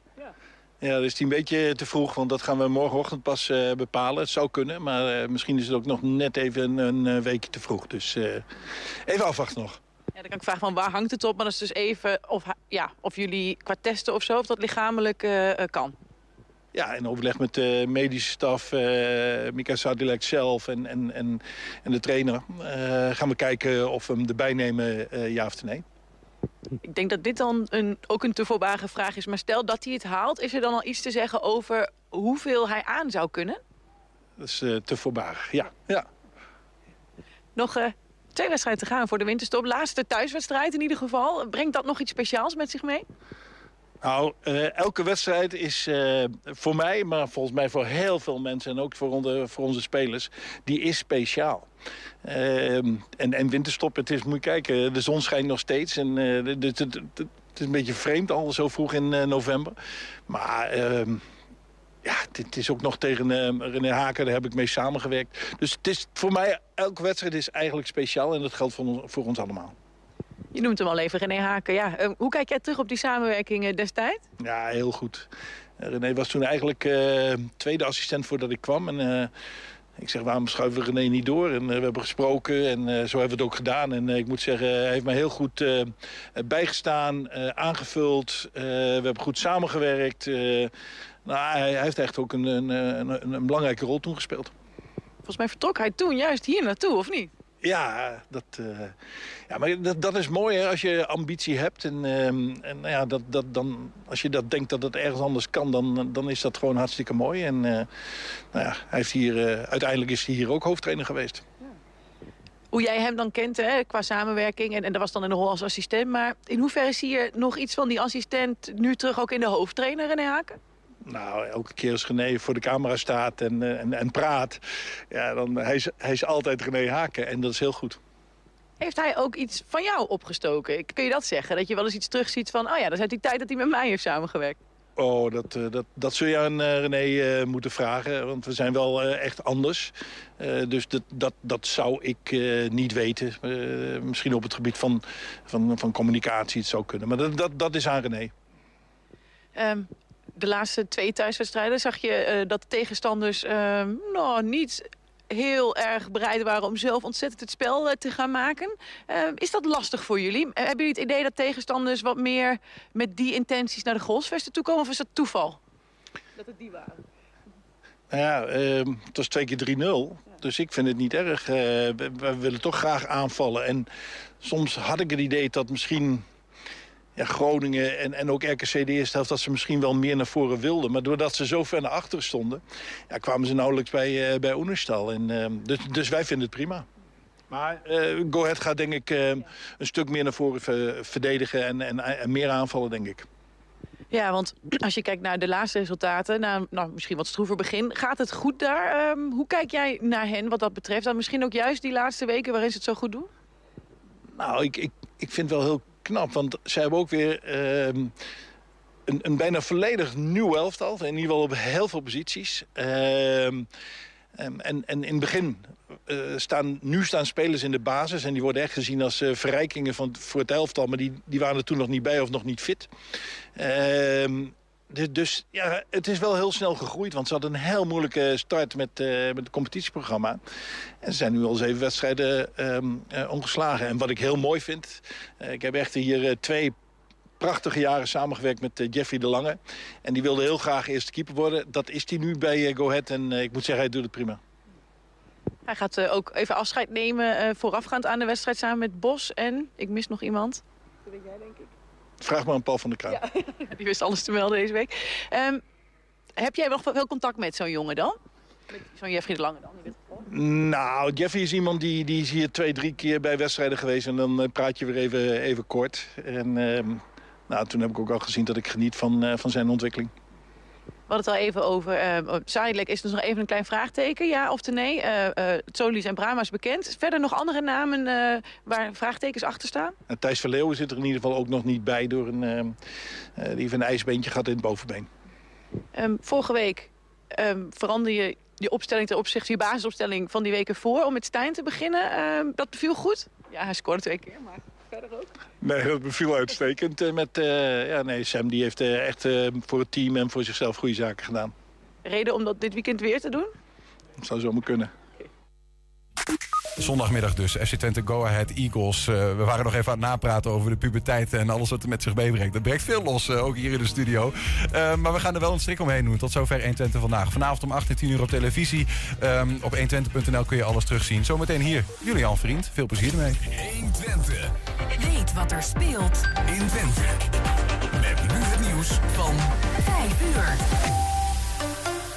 Ja, dat is een beetje te vroeg, want dat gaan we morgenochtend pas bepalen. Het zou kunnen, maar misschien is het ook nog net even een weekje te vroeg. Dus even afwachten nog. Ja, dan kan ik vragen van waar hangt het op, maar dat is dus even of jullie qua testen of zo, of dat lichamelijk kan. Ja, in overleg met de medische staf, Mika Sadilek zelf en de trainer gaan we kijken of we hem erbij nemen, ja of nee. Ik denk dat dit dan ook een te voorbarige vraag is. Maar stel dat hij het haalt, is er dan al iets te zeggen over hoeveel hij aan zou kunnen? Dat is te voorbarig, ja. Nog 2 wedstrijden te gaan voor de winterstop. Laatste thuiswedstrijd in ieder geval. Brengt dat nog iets speciaals met zich mee? Nou, elke wedstrijd is voor mij, maar volgens mij voor heel veel mensen en ook voor onze spelers, die is speciaal. En winterstop, het is, moet je kijken, de zon schijnt nog steeds. En het is een beetje vreemd al zo vroeg in november. Maar het is ook nog tegen René Haken, daar heb ik mee samengewerkt. Dus het is voor mij, elke wedstrijd is eigenlijk speciaal en dat geldt voor ons allemaal. Je noemt hem al even, René Haken. Ja, hoe kijk jij terug op die samenwerking destijds? Ja, heel goed. René was toen eigenlijk tweede assistent voordat ik kwam. En ik zeg, waarom schuiven we René niet door? En we hebben gesproken en zo hebben we het ook gedaan. En ik moet zeggen, hij heeft mij heel goed bijgestaan, aangevuld. We hebben goed samengewerkt. Hij heeft echt ook een belangrijke rol toen gespeeld. Volgens mij vertrok hij toen juist hier naartoe, of niet? Ja, dat is mooi hè, als je ambitie hebt. En als je dat denkt dat het ergens anders kan, dan is dat gewoon hartstikke mooi. En hij heeft hier, uiteindelijk is hij hier ook hoofdtrainer geweest. Ja. Hoe jij hem dan kent hè, qua samenwerking, en dat was dan in de rol als assistent. Maar in hoeverre zie je nog iets van die assistent nu terug ook in de hoofdtrainer René Haken? Nou, elke keer als René voor de camera staat en praat, ja, dan hij is altijd René Haken en dat is heel goed. Heeft hij ook iets van jou opgestoken? Kun je dat zeggen? Dat je wel eens iets terugziet van, dat is uit die tijd dat hij met mij heeft samengewerkt. Oh, dat zul je aan René moeten vragen, want we zijn wel echt anders. Dus dat zou ik niet weten. Misschien op het gebied van communicatie het zou kunnen, maar dat is aan René. De laatste 2 thuiswedstrijden zag je dat de tegenstanders niet heel erg bereid waren om zelf ontzettend het spel te gaan maken. Is dat lastig voor jullie? Hebben jullie het idee dat tegenstanders wat meer met die intenties naar de goalsvesten toekomen? Of is dat toeval? Dat het die waren? Nou ja, het was 2 keer 3-0. Ja. Dus ik vind het niet erg. We willen toch graag aanvallen. En soms had ik het idee dat misschien... Ja, Groningen en ook RKC de eerste helft, dat ze misschien wel meer naar voren wilden. Maar doordat ze zo ver naar achter stonden, kwamen ze nauwelijks bij Oenerstal. Dus wij vinden het prima. Maar Go Ahead gaat denk ik een stuk meer naar voren verdedigen en meer aanvallen, denk ik. Ja, want als je kijkt naar de laatste resultaten, misschien wat stroever begin, gaat het goed daar? Hoe kijk jij naar hen wat dat betreft? Dan misschien ook juist die laatste weken waarin ze het zo goed doen? Nou, ik vind het wel heel knap, want zij hebben ook weer een bijna volledig nieuw elftal. In ieder geval op heel veel posities. En in het begin staan spelers in de basis. En die worden echt gezien als verrijkingen voor het elftal. Maar die waren er toen nog niet bij of nog niet fit. Dus ja, het is wel heel snel gegroeid. Want ze hadden een heel moeilijke start met het competitieprogramma. En ze zijn nu al 7 wedstrijden ongeslagen. En wat ik heel mooi vind... ik heb echt hier 2 prachtige jaren samengewerkt met Jeffrey de Lange. En die wilde heel graag eerste keeper worden. Dat is hij nu bij Go Ahead. En ik moet zeggen, hij doet het prima. Hij gaat ook even afscheid nemen voorafgaand aan de wedstrijd samen met Bos. En ik mis nog iemand. Dat weet jij, denk ik. Vraag maar aan Paul van der Kraan. Ja, die wist alles te melden deze week. Heb jij nog veel contact met zo'n jongen dan? Met zo'n Jeffrey de Lange dan? Nou, Jeffy is iemand die is hier 2-3 keer bij wedstrijden geweest. En dan praat je weer even kort. En nou, toen heb ik ook al gezien dat ik geniet van zijn ontwikkeling. We hadden het al even over. Zadelijk is dus nog even een klein vraagteken, ja of nee. Solis en Brahma is bekend. Verder nog andere namen waar vraagtekens achter staan? Thijs van Leeuwen zit er in ieder geval ook nog niet bij. Door die heeft een ijsbeentje gehad in het bovenbeen. Vorige week verander je die opstelling ten opzichte van je basisopstelling van die weken voor. Om met Stijn te beginnen. Dat beviel goed? Ja, hij scoorde 2 keer, maar... Nee, dat beviel uitstekend. Met, Sam die heeft echt voor het team en voor zichzelf goede zaken gedaan. Reden om dat dit weekend weer te doen? Dat zou zomaar kunnen. Okay. Zondagmiddag dus, FC Twente Go Ahead Eagles. We waren nog even aan het napraten over de puberteit en alles wat het met zich meebrengt. Dat breekt veel los, ook hier in de studio. Maar we gaan er wel een strik omheen doen. Tot zover 120 vandaag. Vanavond om 8:10 op televisie. Op 120.nl kun je alles terugzien. Zometeen hier, Julian Vriend. Veel plezier ermee. 120. Weet wat er speelt in Twente. Met nu het nieuws van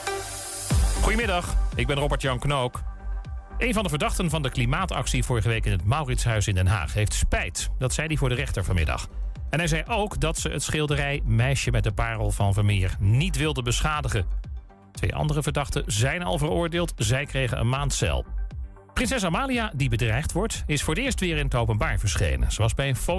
5 uur. Goedemiddag, ik ben Robert-Jan Knook. Een van de verdachten van de klimaatactie vorige week in het Mauritshuis in Den Haag heeft spijt. Dat zei hij voor de rechter vanmiddag. En hij zei ook dat ze het schilderij Meisje met de Parel van Vermeer niet wilde beschadigen. 2 andere verdachten zijn al veroordeeld. Zij kregen een maand cel. Prinses Amalia, die bedreigd wordt, is voor het eerst weer in het openbaar verschenen. Zoals bij een foto.